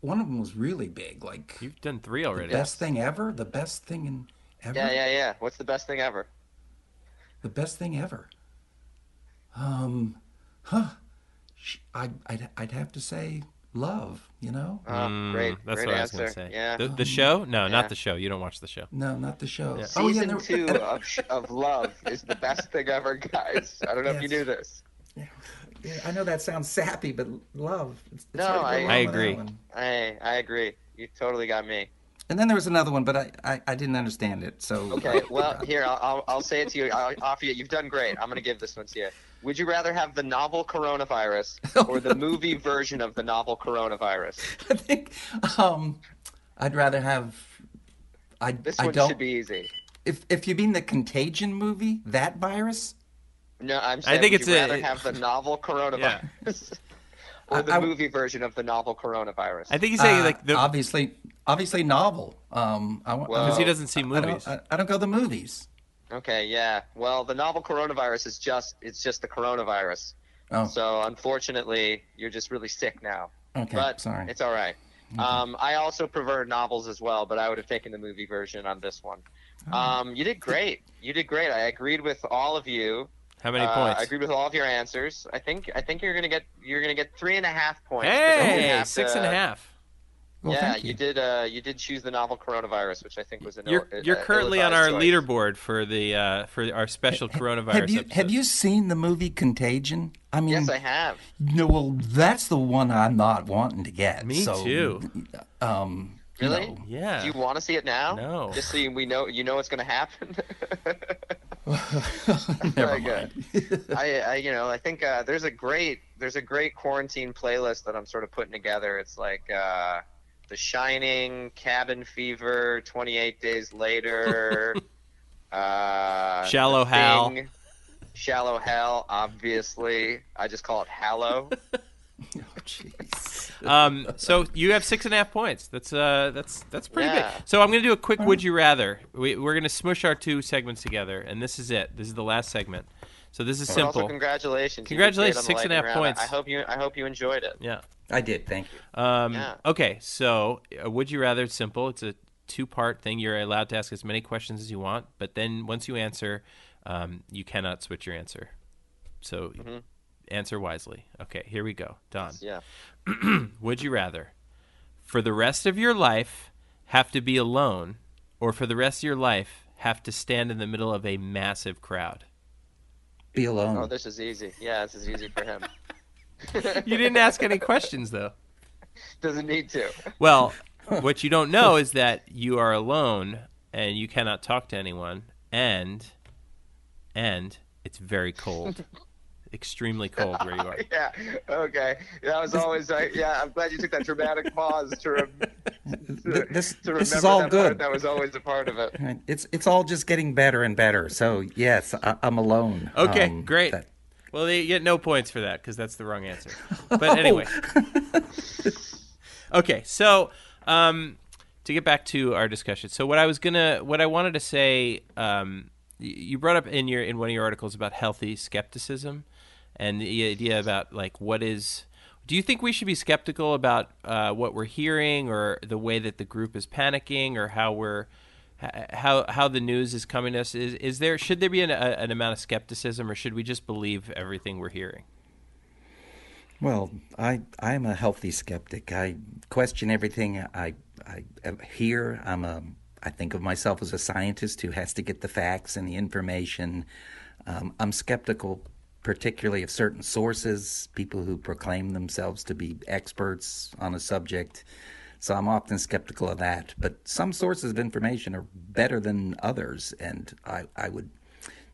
one of them was really big. Like, you've done three already. The best thing ever? The best thing in ever? Yeah, yeah, yeah. What's the best thing ever? The best thing ever. Um, huh. I, I'd, I'd have to say love, you know? Oh, great. Mm, that's great what answer. I was going to say. Yeah. The, the show? No, yeah. not the show. You don't watch the show. No, not the show. Yeah. Season oh, yeah, there... two of, of Love is the best thing ever, guys. I don't know yes. if you knew this. Yeah. Yeah, I know that sounds sappy, but Love. It's, it's no, I, I agree. I, I agree. You totally got me. And then there was another one, but I, I, I didn't understand it. So okay, well, here, I'll I'll say it to you. I'll offer you. You've done great. I'm going to give this one to you. Would you rather have the novel coronavirus or the movie version of the novel coronavirus? I think um, I'd rather have I, This I one don't, should be easy. If if you mean the Contagion movie, that virus? No, I'm saying I think would it's you a, rather it, have the novel coronavirus yeah. or the I, movie I, version of the novel coronavirus? I think he's saying uh, like the... Obviously... Obviously novel. Um, I because he doesn't see movies. I, I, don't, I, I don't go to the movies. Okay, yeah. Well, the novel coronavirus is just—it's just the coronavirus. Oh. So unfortunately, you're just really sick now. Okay. But sorry. It's all right. Okay. Um, I also prefer novels as well, but I would have taken the movie version on this one. Oh. Um, you did great. You did great. I agreed with all of you. How many uh, points? I agreed with all of your answers. I think I think you're gonna get you're gonna get three and a half points. Hey, six to, and a half. Well, yeah, you. you did. Uh, you did choose the novel coronavirus, which I think was an. You're, Ill, you're uh, currently on our choice. leaderboard for the uh, for our special have, coronavirus. Have you episode. have you seen the movie Contagion? I mean, yes, I have. No, well, that's the one I'm not wanting to get. Me so, too. Um, really? No. Yeah. Do you want to see it now? No. Just so we know, you know what's going to happen. Never mind. I, I, you know, I think uh, there's a great there's a great quarantine playlist that I'm sort of putting together. It's like. Uh, The Shining, Cabin Fever, twenty-eight Days Later, uh, Shallow Hal, Shallow Hal. Obviously, I just call it Hallow. Oh, jeez. Um, so you have six and a half points. That's uh, that's that's pretty yeah. big. So I'm gonna do a quick Would You Rather. We, we're gonna smush our two segments together, and this is it. This is the last segment. So this is but simple. Also, congratulations! Congratulations! Six and a half round. points. I hope you. I hope you enjoyed it. Yeah, I did. Thank you. Um, yeah. Okay, so uh, would you rather? It's simple. It's a two-part thing. You're allowed to ask as many questions as you want, but then once you answer, um, you cannot switch your answer. So mm-hmm. answer wisely. Okay, here we go. Don. Yeah. Would you rather, for the rest of your life, have to be alone, or for the rest of your life have to stand in the middle of a massive crowd? Be alone. Oh, this is easy. Yeah, this is easy for him. You didn't ask any questions, though. Doesn't need to. Well, what you don't know is that you are alone and you cannot talk to anyone, and and it's very cold. Extremely cold where you are. Yeah, okay. That was always like, yeah, I'm glad you took that dramatic pause to, rem- to, this, to remember this is all that good. Part. That was always a part of it. It's it's all just getting better and better. So, yes, I, I'm alone. Okay, um, great. That... Well, you get no points for that because that's the wrong answer. But anyway. Okay, so um, to get back to our discussion. So what I was going to, what I wanted to say, um, you brought up in your in one of your articles about healthy skepticism. And the idea about, like, what is – do you think we should be skeptical about uh, what we're hearing or the way that the group is panicking or how we're – how how the news is coming to us? Is, is there – should there be an, a, an amount of skepticism, or should we just believe everything we're hearing? Well, I, I'm a healthy skeptic. I question everything I, I hear. I'm a, I think of myself as a scientist who has to get the facts and the information. Um, I'm skeptical – particularly of certain sources, people who proclaim themselves to be experts on a subject. So I'm often skeptical of that. But some sources of information are better than others, and I, I would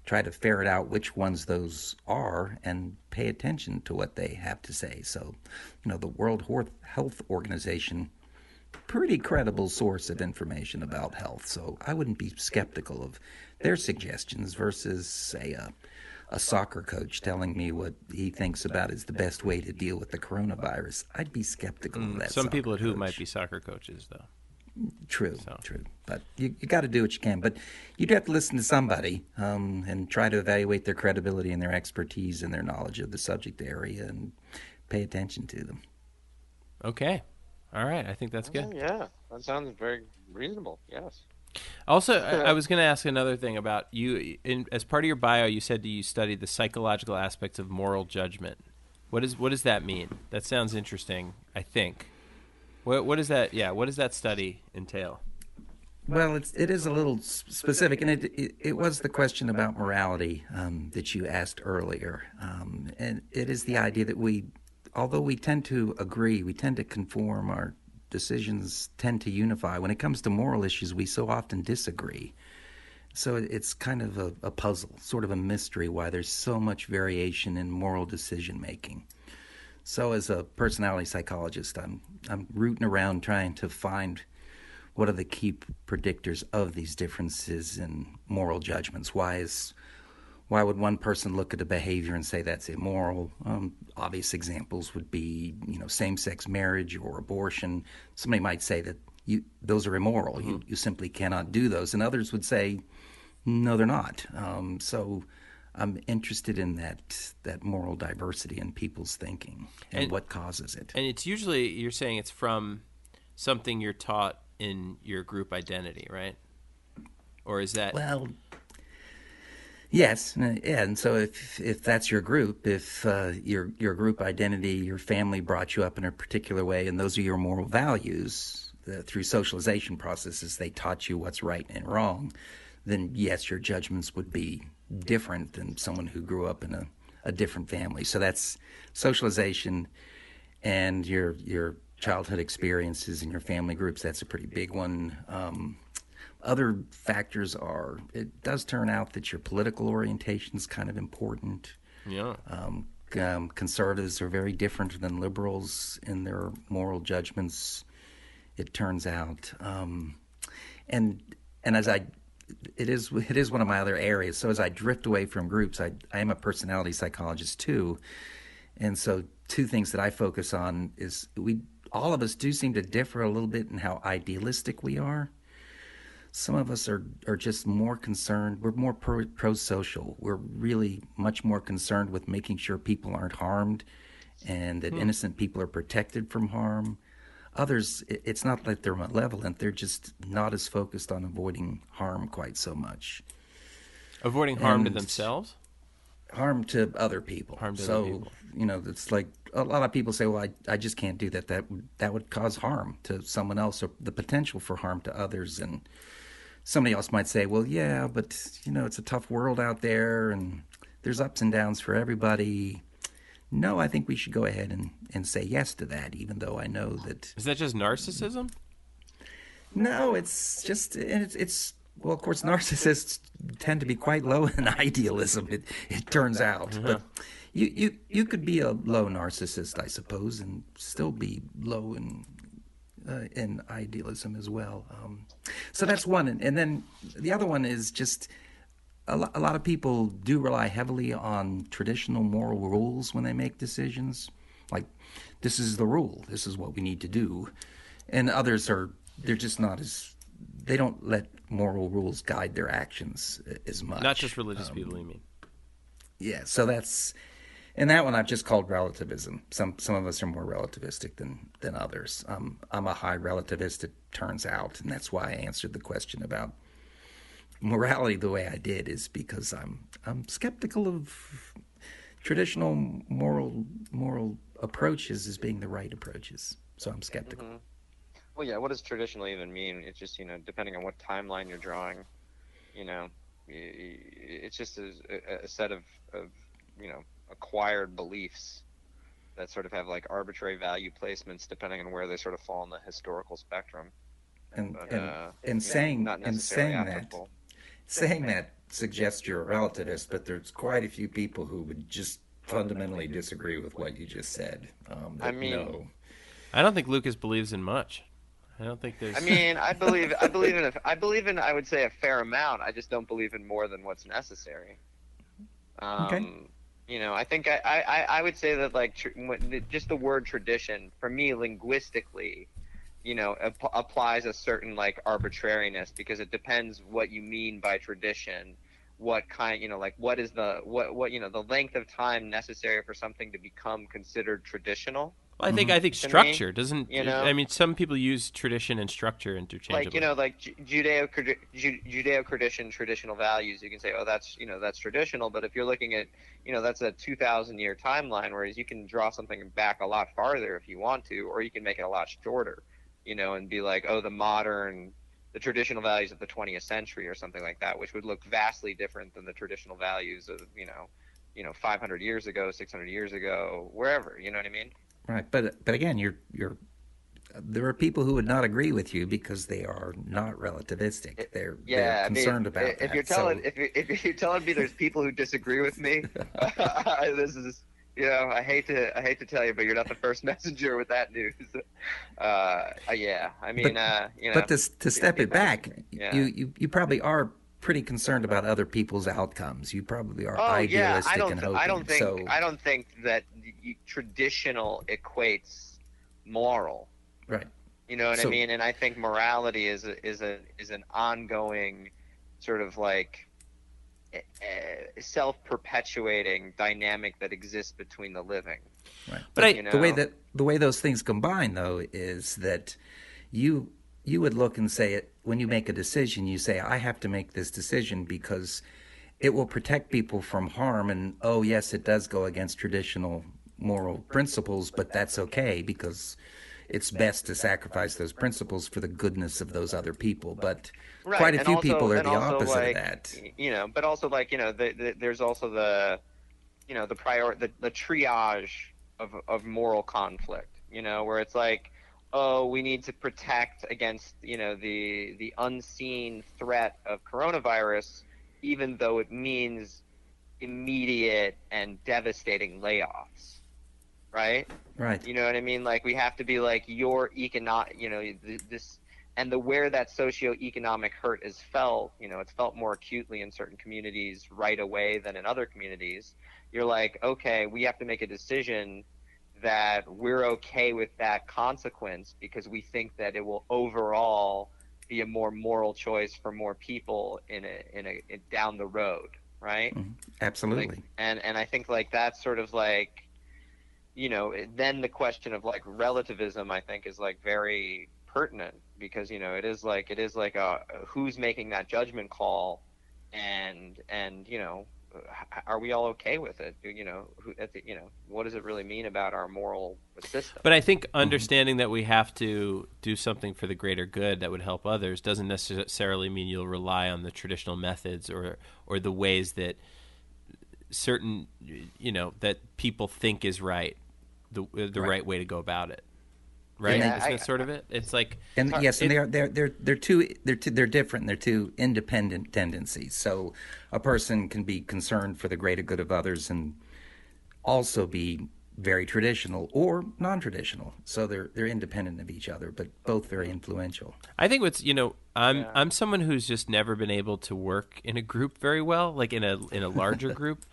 try to ferret out which ones those are and pay attention to what they have to say. So, you know, the World Health Organization, pretty credible source of information about health. So I wouldn't be skeptical of their suggestions versus, say, a a soccer coach telling me what he thinks about is the best way to deal with the coronavirus. I'd be skeptical mm, of that. Some people at W H O might be soccer coaches, though. True, so. true. But you you got to do what you can. But you'd have to listen to somebody um, and try to evaluate their credibility and their expertise and their knowledge of the subject area and pay attention to them. Okay. All right. I think that's good. Yeah. That sounds very reasonable. Yes. Also, I, I was going to ask another thing about you. In, as part of your bio, you said that you studied the psychological aspects of moral judgment. What is what does that mean? That sounds interesting, I think. What what does that yeah, what does that study entail? Well, it's it is a little specific, and it it, it was the question about morality um, that you asked earlier. Um, and it is the idea that we, although we tend to agree, we tend to conform, our decisions tend to unify. When it comes to moral issues, we so often disagree. So it's kind of a, a puzzle, sort of a mystery why there's so much variation in moral decision making. So as a personality psychologist, I'm I'm rooting around trying to find what are the key predictors of these differences in moral judgments. Why is why would one person look at a behavior and say that's immoral? Um, obvious examples would be, you know, same-sex marriage or abortion. Somebody might say that you those are immoral. Mm-hmm. You you simply cannot do those. And others would say, no, they're not. Um, so I'm interested in that that moral diversity in people's thinking and, and what causes it. And it's usually, you're saying it's from something you're taught in your group identity, right? Or is that... Well, yes. Yeah, and so if if that's your group, if uh, your your group identity, your family brought you up in a particular way, and those are your moral values, the, through socialization processes, they taught you what's right and wrong, then yes, your judgments would be different than someone who grew up in a, a different family. So that's socialization and your your childhood experiences in your family groups. That's a pretty big one. Um, other factors are, it does turn out that your political orientation is kind of important. Yeah. Um, um, conservatives are very different than liberals in their moral judgments, it turns out. Um, and and as I, it is it is one of my other areas. So as I drift away from groups, I I am a personality psychologist too, and so two things that I focus on is we. All of us do seem to differ a little bit in how idealistic we are. Some of us are, are just more concerned. We're more pro, pro-social. We're really much more concerned with making sure people aren't harmed and that hmm. innocent people are protected from harm. Others, it, it's not like they're malevolent. They're just not as focused on avoiding harm quite so much. Avoiding harm and to themselves? Harm to other people. Harm to so, other people. You know, it's like, a lot of people say, well, I, I just can't do that. That would, that would cause harm to someone else or the potential for harm to others. And somebody else might say, well, yeah, but, you know, it's a tough world out there and there's ups and downs for everybody. No, I think we should go ahead and, and say yes to that, even though I know that... Is that just narcissism? No, it's just... it's it's. Well, of course, narcissists tend to be quite low in idealism, it, it turns out. Uh-huh. But you, you, you could be a low narcissist, I suppose, and still be low in uh, in idealism as well. Um, so that's one. And, and then the other one is just a, lo- a lot of people do rely heavily on traditional moral rules when they make decisions. Like, this is the rule. This is what we need to do. And others are, they're just not as... They don't let moral rules guide their actions as much. Not just religious um, people, you mean? Yeah, so that's... And that one I've just called relativism. Some some of us are more relativistic than, than others. Um, I'm a high relativist, it turns out, and that's why I answered the question about morality the way I did, is because I'm I'm skeptical of traditional moral moral approaches as being the right approaches. So I'm skeptical. Mm-hmm. Well, yeah, what does traditional even mean? It's just, you know, depending on what timeline you're drawing, you know, it's just a, a set of, of, you know, acquired beliefs that sort of have like arbitrary value placements depending on where they sort of fall in the historical spectrum. And but, and, uh, and saying know, and saying applicable. that saying that suggests you're a relativist, but there's quite a few people who would just fundamentally disagree with what you just said. Um, I mean, no. I don't think Lucas believes in much. I don't think there's. I mean, I believe, I believe in, a, I believe in, I would say a fair amount. I just don't believe in more than what's necessary. Um, okay. You know, I think I, I, I would say that like tr- just the word tradition for me linguistically, you know, ap- applies a certain like arbitrariness because it depends what you mean by tradition, what kind, you know, like what is the what what you know the length of time necessary for something to become considered traditional. Well, I think I think structure me, doesn't. You know? I mean, some people use tradition and structure interchangeably. Like you know, like Judeo Judeo Christian traditional values. You can say, oh, that's you know that's traditional. But if you're looking at you know that's a two thousand year timeline, whereas you can draw something back a lot farther if you want to, or you can make it a lot shorter. You know, and be like, oh, the modern, the traditional values of the twentieth century, or something like that, which would look vastly different than the traditional values of you know, you know, five hundred years ago, six hundred years ago, wherever. You know what I mean? Right, but but again, you're you're. There are people who would not agree with you because they are not relativistic. They're, yeah, they're concerned I mean, about if that. If you're telling so... if you if you're telling me there's people who disagree with me, this is you know I hate to I hate to tell you, but you're not the first messenger with that news. Uh, yeah, I mean, but, uh, you know. But to to step it back, yeah. you, you you probably are pretty concerned about other people's outcomes. You probably are oh, idealistic yeah. and hoping. I don't think so... I don't think that traditional equates moral. Right. You know what so, I mean? And I think morality is a, is a is an ongoing sort of like uh, self-perpetuating dynamic that exists between the living. Right. But, but I, the way that the way those things combine though is that you you would look and say it, when you make a decision, you say, I have to make this decision because it will protect people from harm. And, oh, yes, it does go against traditional moral principles, but that's okay because it's best to sacrifice those principles for the goodness of those other people. But right. quite a and few also, people are the opposite like, of that. You know, but also like, you know, the, the, there's also the, you know, the prior, the, the triage of, of moral conflict, you know, where it's like, oh, we need to protect against, you know, the the unseen threat of coronavirus, even though it means immediate and devastating layoffs, right? Right. You know what I mean? Like, we have to be like, your economic, you know, this, and the where that socioeconomic hurt is felt, you know, it's felt more acutely in certain communities right away than in other communities. You're like, okay, we have to make a decision that we're okay with that consequence because we think that it will overall be a more moral choice for more people in a in a in down the road, right? Mm-hmm. Absolutely. Like, and and I think like that's sort of like, you know, then the question of like relativism I think is like very pertinent because you know it is like it is like a who's making that judgment call, and and you know. Are we all okay with it? You know, who, at the, you know, what does it really mean about our moral system? But I think understanding that we have to do something for the greater good that would help others doesn't necessarily mean you'll rely on the traditional methods or or the ways that certain, you know, that people think is right, the the right, right way to go about it. Right, yeah, isn't I, that sort of it? It's like and yes, it, and they're they're they're they're two they're two, they're different. They're two independent tendencies. So a person can be concerned for the greater good of others and also be very traditional or non-traditional. So they're they're independent of each other, but both very influential. I think what's you know I'm yeah. I'm someone who's just never been able to work in a group very well, like in a in a larger group.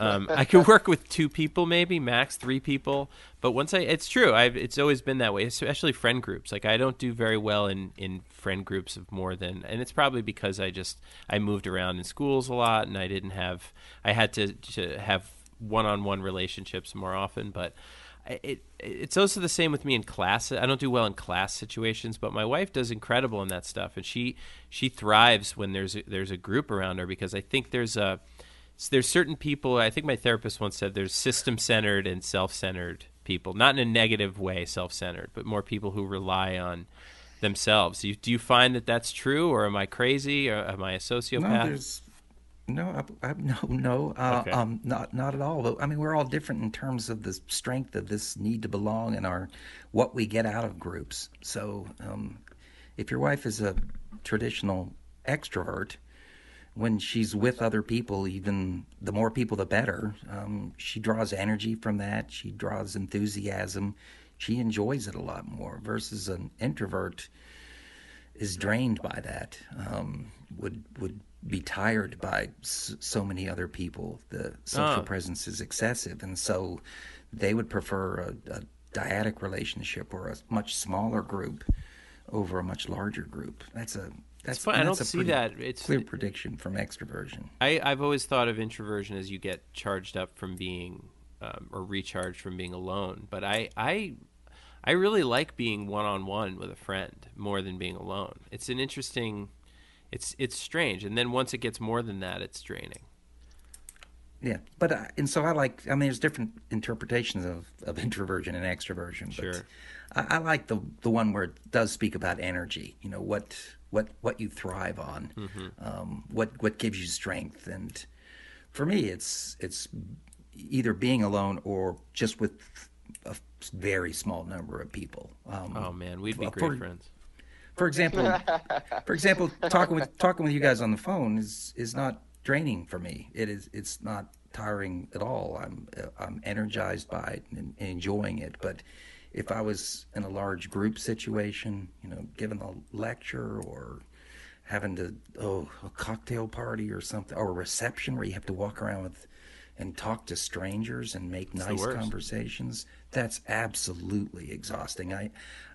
Um, I could work with two people, maybe max three people. But once I, it's true. I've, it's always been that way, especially friend groups. Like I don't do very well in, in friend groups of more than, and it's probably because I just, I moved around in schools a lot and I didn't have, I had to, to have one-on-one relationships more often, but it, it's also the same with me in class. I don't do well in class situations, but my wife does incredible in that stuff. And she, she thrives when there's, a, there's a group around her because I think there's a, so there's certain people, I think my therapist once said there's system-centered and self-centered people, not in a negative way self-centered, but more people who rely on themselves. Do you, do you find that that's true, or am I crazy, or am I a sociopath? No, there's, no, I, I, no, no uh, okay. um, not not at all. I mean, we're all different in terms of the strength of this need to belong and our what we get out of groups. So um, if your wife is a traditional extrovert, when she's with other people, even the more people, the better. Um, she draws energy from that. She draws enthusiasm. She enjoys it a lot more versus an introvert is drained by that, um, would would be tired by s- so many other people. The social oh. presence is excessive. And so they would prefer a, a dyadic relationship or a much smaller group over a much larger group. That's a... That's fine. I don't see that. It's clear prediction from extroversion. I, I've always thought of introversion as you get charged up from being um, or recharged from being alone. But I, I I really like being one-on-one with a friend more than being alone. It's an interesting, it's it's strange. And then once it gets more than that, it's draining. Yeah, but I, and so I like, I mean, there's different interpretations of, of introversion and extroversion. But sure. I, I like the the one where it does speak about energy, you know, what what, what you thrive on, mm-hmm. um, what, what gives you strength. And for me, it's it's either being alone or just with a very small number of people. Um, oh, man, we'd be well, great for, friends. For example, for example, talking with talking with you guys on the phone is, is not draining for me. It is. It's not tiring at all. I'm I'm energized by it and enjoying it. But if I was in a large group situation, you know, giving a lecture or having to oh a cocktail party or something, or a reception where you have to walk around with and talk to strangers and make it's nice conversations, that's absolutely exhausting. I,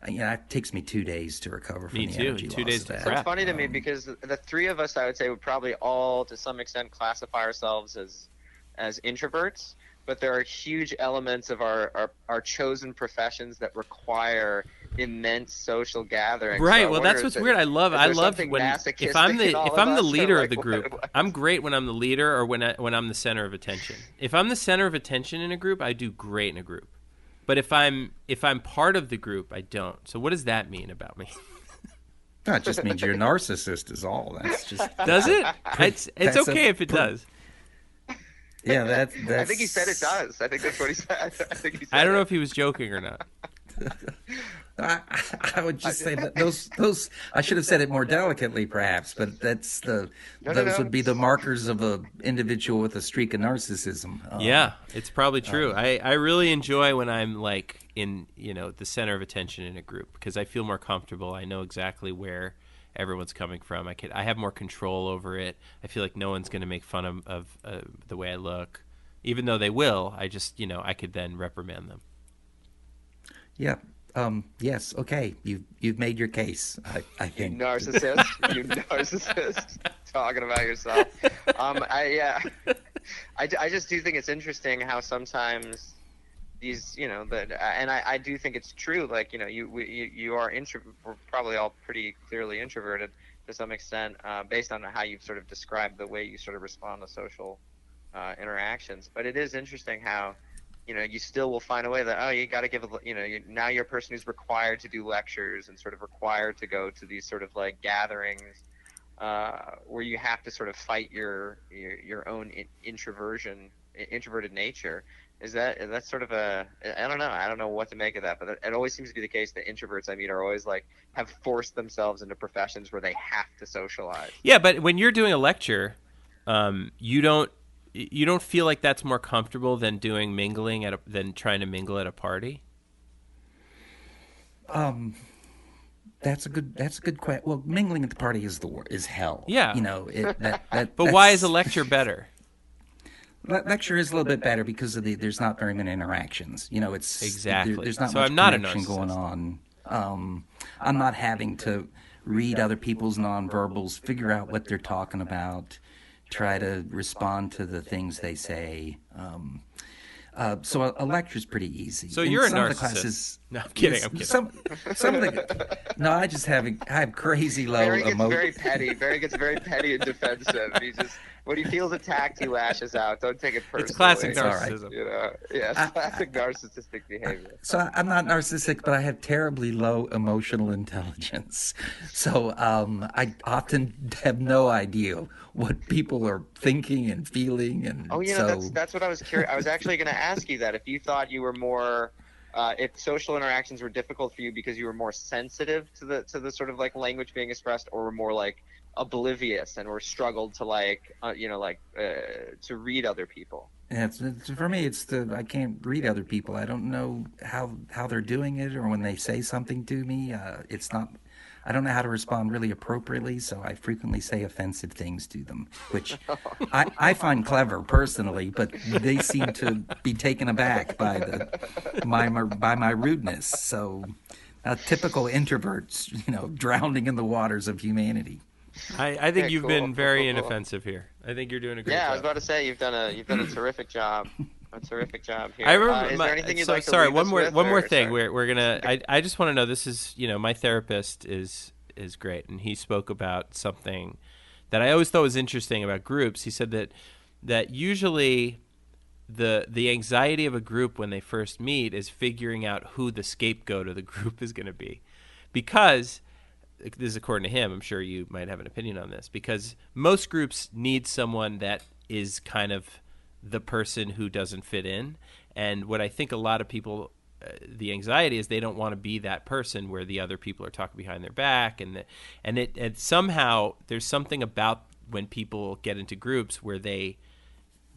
I, you know, it takes me two days to recover from me the too. energy two loss days of that. So it's funny um, to me because the three of us, I would say, would probably all, to some extent, classify ourselves as as introverts, but there are huge elements of our, our, our chosen professions that require immense social gatherings. Right. So well, that's what's that, weird. I love. I love when if I'm the if I'm the leader like, of the group, what, what? I'm great when I'm the leader or when I, when I'm the center of attention. If I'm the center of attention in a group, I do great in a group. But if I'm if I'm part of the group, I don't. So what does that mean about me? No, it just means you're a narcissist. Is all. That's just. Does it? It's it's okay a, if it per, does. Yeah, that, that's. I think he said it does. I think that's what he said. I think he said I don't know it. if he was joking or not. I, I would just say that those those I should have said it more delicately perhaps, but that's the no, those no, no. would be the markers of a individual with a streak of narcissism. Um, yeah, it's probably true. Um, I, I really enjoy when I'm like in, you know, the center of attention in a group because I feel more comfortable. I know exactly where everyone's coming from. I could I have more control over it. I feel like no one's going to make fun of, of uh, the way I look, even though they will. I just, you know, I could then reprimand them. Yeah. Um, yes. Okay. You've you've made your case. I, I think. You narcissist. You narcissist. Talking about yourself. Um. I yeah. I, I just do think it's interesting how sometimes these you know that and I, I do think it's true. Like you know you we, you you are intro. We're probably all pretty clearly introverted to some extent, uh, based on how you've sort of described the way you sort of respond to social uh, interactions. But it is interesting how. You know, you still will find a way that, oh, you got to give, a, you know, you, now you're a person who's required to do lectures and sort of required to go to these sort of like gatherings uh, where you have to sort of fight your your, your own in, introversion, introverted nature. Is that that's sort of a, I don't know. I don't know what to make of that. But it always seems to be the case that introverts, I mean, are always like have forced themselves into professions where they have to socialize. Yeah. But when you're doing a lecture, um, you don't. You don't feel like that's more comfortable than doing mingling at a, than trying to mingle at a party? Um, that's a good that's a good question. Well, mingling at the party is the is hell. Yeah, you know. It, that, that, but why is a lecture better? Lecture is a little bit better because of the there's not very many interactions. You know, it's exactly there, there's not so much I'm not connection going on. Um, I'm not having to read other people's nonverbals, figure out what they're talking about. Try to respond to the things they say. Um, uh, so a, a lecture is pretty easy. So you're in a narcissist. Of the classes, no, I'm kidding. I'm kidding. Some, some of the, no, I just have a, I have crazy low emotion. Barry very petty. Barry gets very petty and defensive. He just when he feels attacked, he lashes out. Don't take it personally. It's classic it's narcissism. Right. You know, yeah, it's I, classic I, narcissistic behavior. So I, I'm not narcissistic, but I have terribly low emotional intelligence. So um, I often have no idea what people are thinking and feeling, and oh, you know, so... that's that's what I was curious. I was actually going to ask you that if you thought you were more, uh, if social interactions were difficult for you because you were more sensitive to the to the sort of like language being expressed, or were more like oblivious and were struggled to like, uh, you know, like uh, to read other people. Yeah, it's, it's, for me, it's the I can't read other people. I don't know how how they're doing it, or when they say something to me, uh, it's not. I don't know how to respond really appropriately, so I frequently say offensive things to them, which I, I find clever personally, but they seem to be taken aback by the my, my by my rudeness. So, uh, typical introverts, you know, drowning in the waters of humanity. I, I think yeah, you've cool, been very cool, cool. inoffensive here. I think you're doing a great yeah, job. Yeah, I was about to say you've done a you've done a terrific job. a terrific job here. I remember. Uh, is my, there anything you'd so, like to sorry, one more, one more thing. Sorry. We're we're gonna. I I just want to know. This is, you know, my therapist is is great, and he spoke about something that I always thought was interesting about groups. He said that that usually the the anxiety of a group when they first meet is figuring out who the scapegoat of the group is going to be, because this is according to him. I'm sure you might have an opinion on this, because most groups need someone that is kind of the person who doesn't fit in. And what I think a lot of people, uh, the anxiety is they don't want to be that person where the other people are talking behind their back. And the, and it and somehow there's something about when people get into groups where they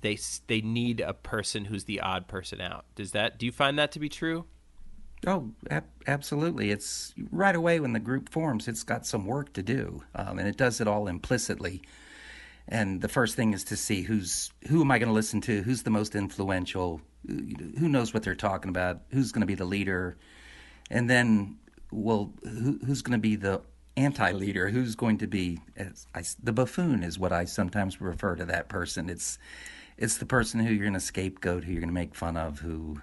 they they need a person who's the odd person out. Does that do you find that to be true? Oh, ab- absolutely. It's right away when the group forms, it's got some work to do, um, and it does it all implicitly. And the first thing is to see who's who am I going to listen to, who's the most influential, who knows what they're talking about, who's going to be the leader, and then, well, who, who's going to be the anti-leader, who's going to be as I, the buffoon is what I sometimes refer to that person. It's it's the person who you're going to scapegoat, who you're going to make fun of, who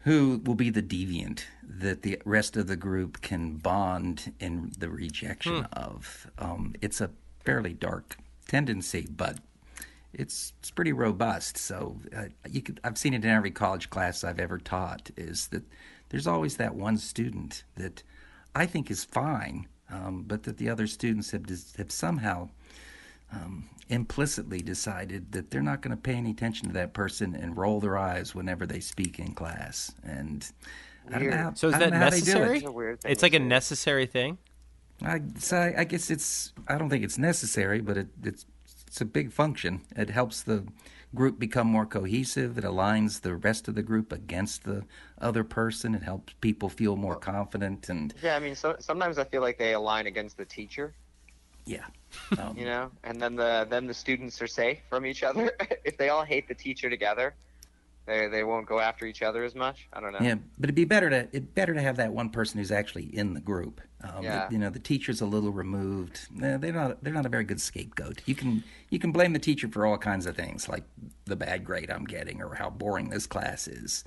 who will be the deviant that the rest of the group can bond in the rejection hmm. of. Um, it's a fairly dark tendency, but it's it's pretty robust. So uh, you could, I've seen it in every college class I've ever taught, is that there's always that one student that I think is fine, um, but that the other students have have somehow um, implicitly decided that they're not going to pay any attention to that person and roll their eyes whenever they speak in class. And weird. I don't know how, so is I that necessary? It. It's, it's like a necessary thing. I, so I, I guess it's, I don't think it's necessary, but it, it's it's a big function. It helps the group become more cohesive. It aligns the rest of the group against the other person. It helps people feel more confident. And yeah, I mean, so, sometimes I feel like they align against the teacher. Yeah. Um, you know, and then the then the students are safe from each other. If they all hate the teacher together, They they won't go after each other as much. I don't know. Yeah, but it'd be better to it better to have that one person who's actually in the group. Um, yeah. The, you know, the teacher's a little removed. They're not they're not a very good scapegoat. You can you can blame the teacher for all kinds of things, like the bad grade I'm getting or how boring this class is.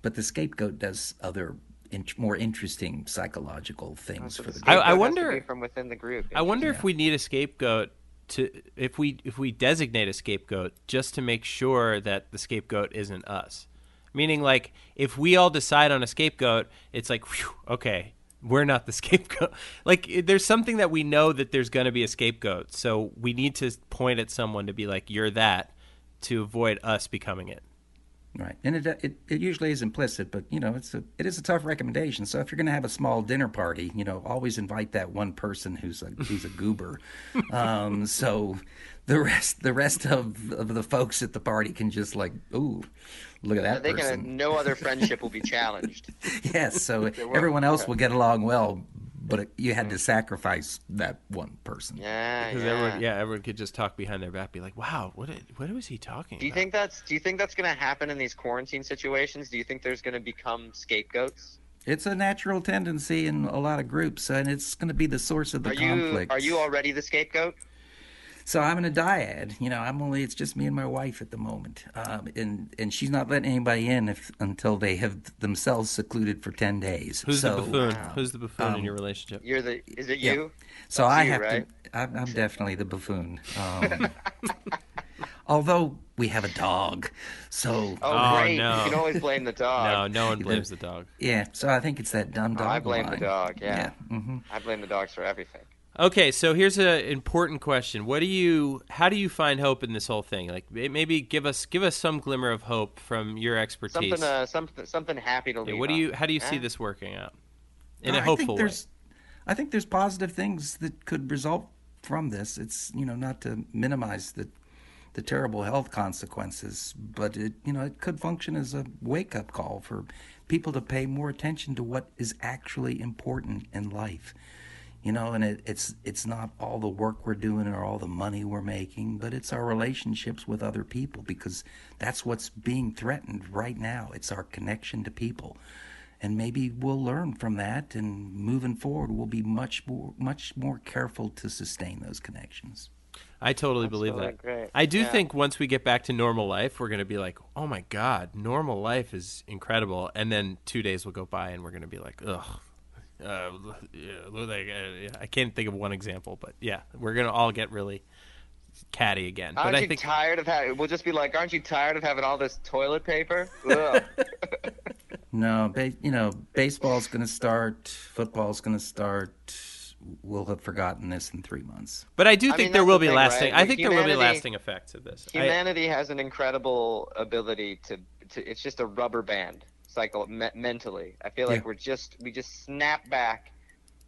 But the scapegoat does other in, more interesting psychological things for the group. I, I wonder from within the group. I wonder yeah. if we need a scapegoat. To, if we if we designate a scapegoat just to make sure that the scapegoat isn't us, meaning like if we all decide on a scapegoat, it's like, whew, okay, we're not the scapegoat. Like there's something that we know that there's going to be a scapegoat, so we need to point at someone to be like, you're that, to avoid us becoming it. Right, and it it, it usually is implicit, but you know it's a, it is a tough recommendation. So if you're going to have a small dinner party, you know, always invite that one person who's a who's a goober, um, so the rest the rest of, of the folks at the party can just like, ooh, look at that. They person. Can, no other friendship will be challenged. Yes, so everyone else will get along well, but you had to sacrifice that one person. Yeah, because yeah. everyone, yeah, everyone could just talk behind their back, be like, "Wow, what what was he talking?" Do you about? think that's Do you think that's going to happen in these quarantine situations? Do you think there's going to become scapegoats? It's a natural tendency in a lot of groups, and it's going to be the source of the are conflict. You, are you already the scapegoat? So I'm in a dyad. You know, I'm only it's just me and my wife at the moment, um, and and she's not letting anybody in if, until they have themselves secluded for ten days. Who's so, the buffoon? Wow. Who's the buffoon um, in your relationship? You're the. Is it yeah. you? So That's I you, have right? to. I'm, I'm definitely the buffoon. Um, although we have a dog, so oh, oh great. No. You can always blame the dog. No, no one blames the dog. Yeah, so I think it's that dumb dog. Oh, I blame line. the dog. Yeah, yeah. Mm-hmm. I blame the dogs for everything. Okay, so here's an important question. What do you, how do you find hope in this whole thing? Like maybe give us give us some glimmer of hope from your expertise. Something, uh, something, something happy to leave. Yeah, what do you, how do you yeah. see this working out in no, a hopeful I think there's, way? I think there's positive things that could result from this. It's you know not to minimize the the terrible health consequences, but it you know it could function as a wake up call for people to pay more attention to what is actually important in life. You know, and it, it's it's not all the work we're doing or all the money we're making, but it's our relationships with other people, because that's what's being threatened right now. It's our connection to people. And maybe we'll learn from that, and moving forward, we'll be much more, much more careful to sustain those connections. I totally That's believe really that. Great. I do yeah. think once we get back to normal life, we're going to be like, oh my God, normal life is incredible. And then two days will go by and we're going to be like, ugh. Uh, I can't think of one example, but yeah, we're going to all get really catty again. Aren't but I you think... tired of having, we'll just be like, aren't you tired of having all this toilet paper? Ugh. No, ba- you know, baseball's going to start, football's going to start. We'll have forgotten this in three months. But I do think I mean, there will be thing, lasting. Right? I think humanity, there will be lasting effects of this. Humanity I, has an incredible ability to, to. It's just a rubber band cycle me- mentally. I feel like yeah. we're just we just snap back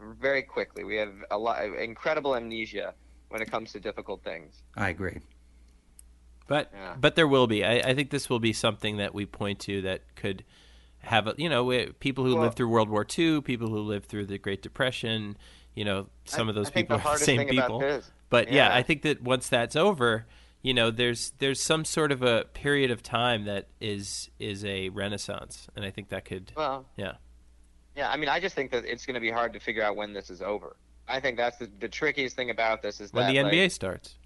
very quickly. We have a lot incredible amnesia when it comes to difficult things. I agree. But yeah. but there will be. I, I think this will be something that we point to that could have a, you know people who well, lived through World War Two, people who lived through the Great Depression. You know, some I, of those people the are the same people. But yeah. yeah, I think that once that's over, you know, there's there's some sort of a period of time that is is a renaissance. And I think that could, well, yeah. Yeah, I mean, I just think that it's going to be hard to figure out when this is over. I think that's the, the trickiest thing about this is when that. When the N B A like, starts.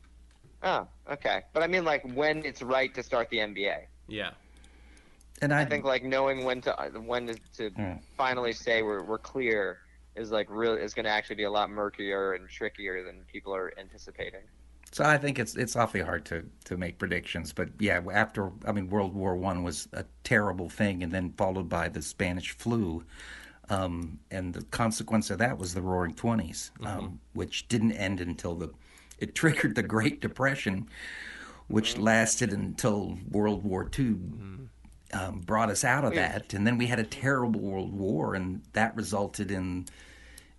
Oh, okay. But I mean, like, when it's right to start the N B A. Yeah. And I, I think, like, knowing when to when to, to yeah. finally say we're we're clear is like really is going to actually be a lot murkier and trickier than people are anticipating. So I think it's it's awfully hard to, to make predictions, but yeah, after I mean World War One was a terrible thing, and then followed by the Spanish flu, um, and the consequence of that was the Roaring Twenties, um, mm-hmm. which didn't end until the it triggered the Great Depression, which mm-hmm. lasted until World War Two. Mm-hmm. Um, brought us out of that, and then we had a terrible world war, and that resulted in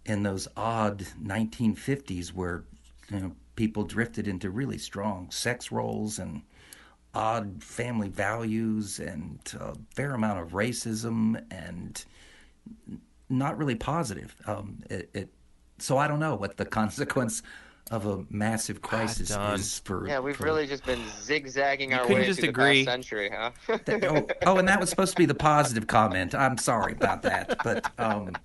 in those odd nineteen fifties where you know people drifted into really strong sex roles and odd family values and a fair amount of racism and not really positive. Um, it, it so I don't know what the consequence of a massive crisis God, is for yeah we've for, really just been zigzagging our way just through agree. the past century, huh? that, oh, oh, and that was supposed to be the positive comment. I'm sorry about that, but um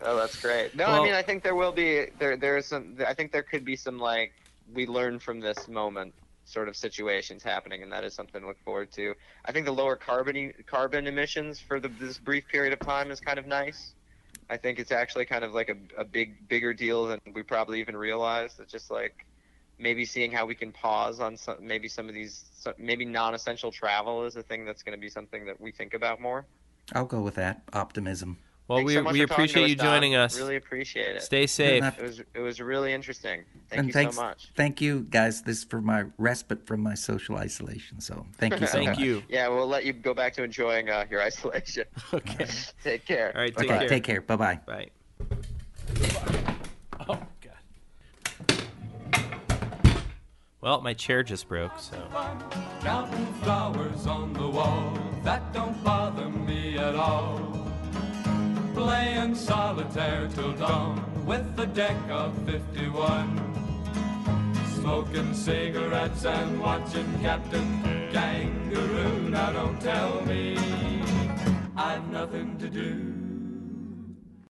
oh, that's great. No, well, I mean, I think there will be there. There is some. I think there could be some like we learn from this moment sort of situations happening, and that is something to look forward to. I think the lower carbon carbon emissions for the, this brief period of time is kind of nice. I think it's actually kind of like a, a big, bigger deal than we probably even realized. It's just like maybe seeing how we can pause on some, maybe some of these, some, maybe non-essential travel is a thing that's going to be something that we think about more. I'll go with that optimism. Well, Thanks we so we appreciate you Don. joining us. Really appreciate it. Stay safe. It was it was really interesting. Thank and you thanks, so much. Thank you guys. This is for my respite from my social isolation. So thank you so thank much. Thank you. Yeah, we'll let you go back to enjoying uh, your isolation. Okay. Take care. All right. Take okay, care. Take care. Bye bye. Bye. Oh God. Well, my chair just broke. So. Counting flowers on the wall that don't bother me at all. Playing solitaire till dawn with the deck of fifty-one. Smoking cigarettes and watching Captain Kangaroo. Now don't tell me I've nothing to do.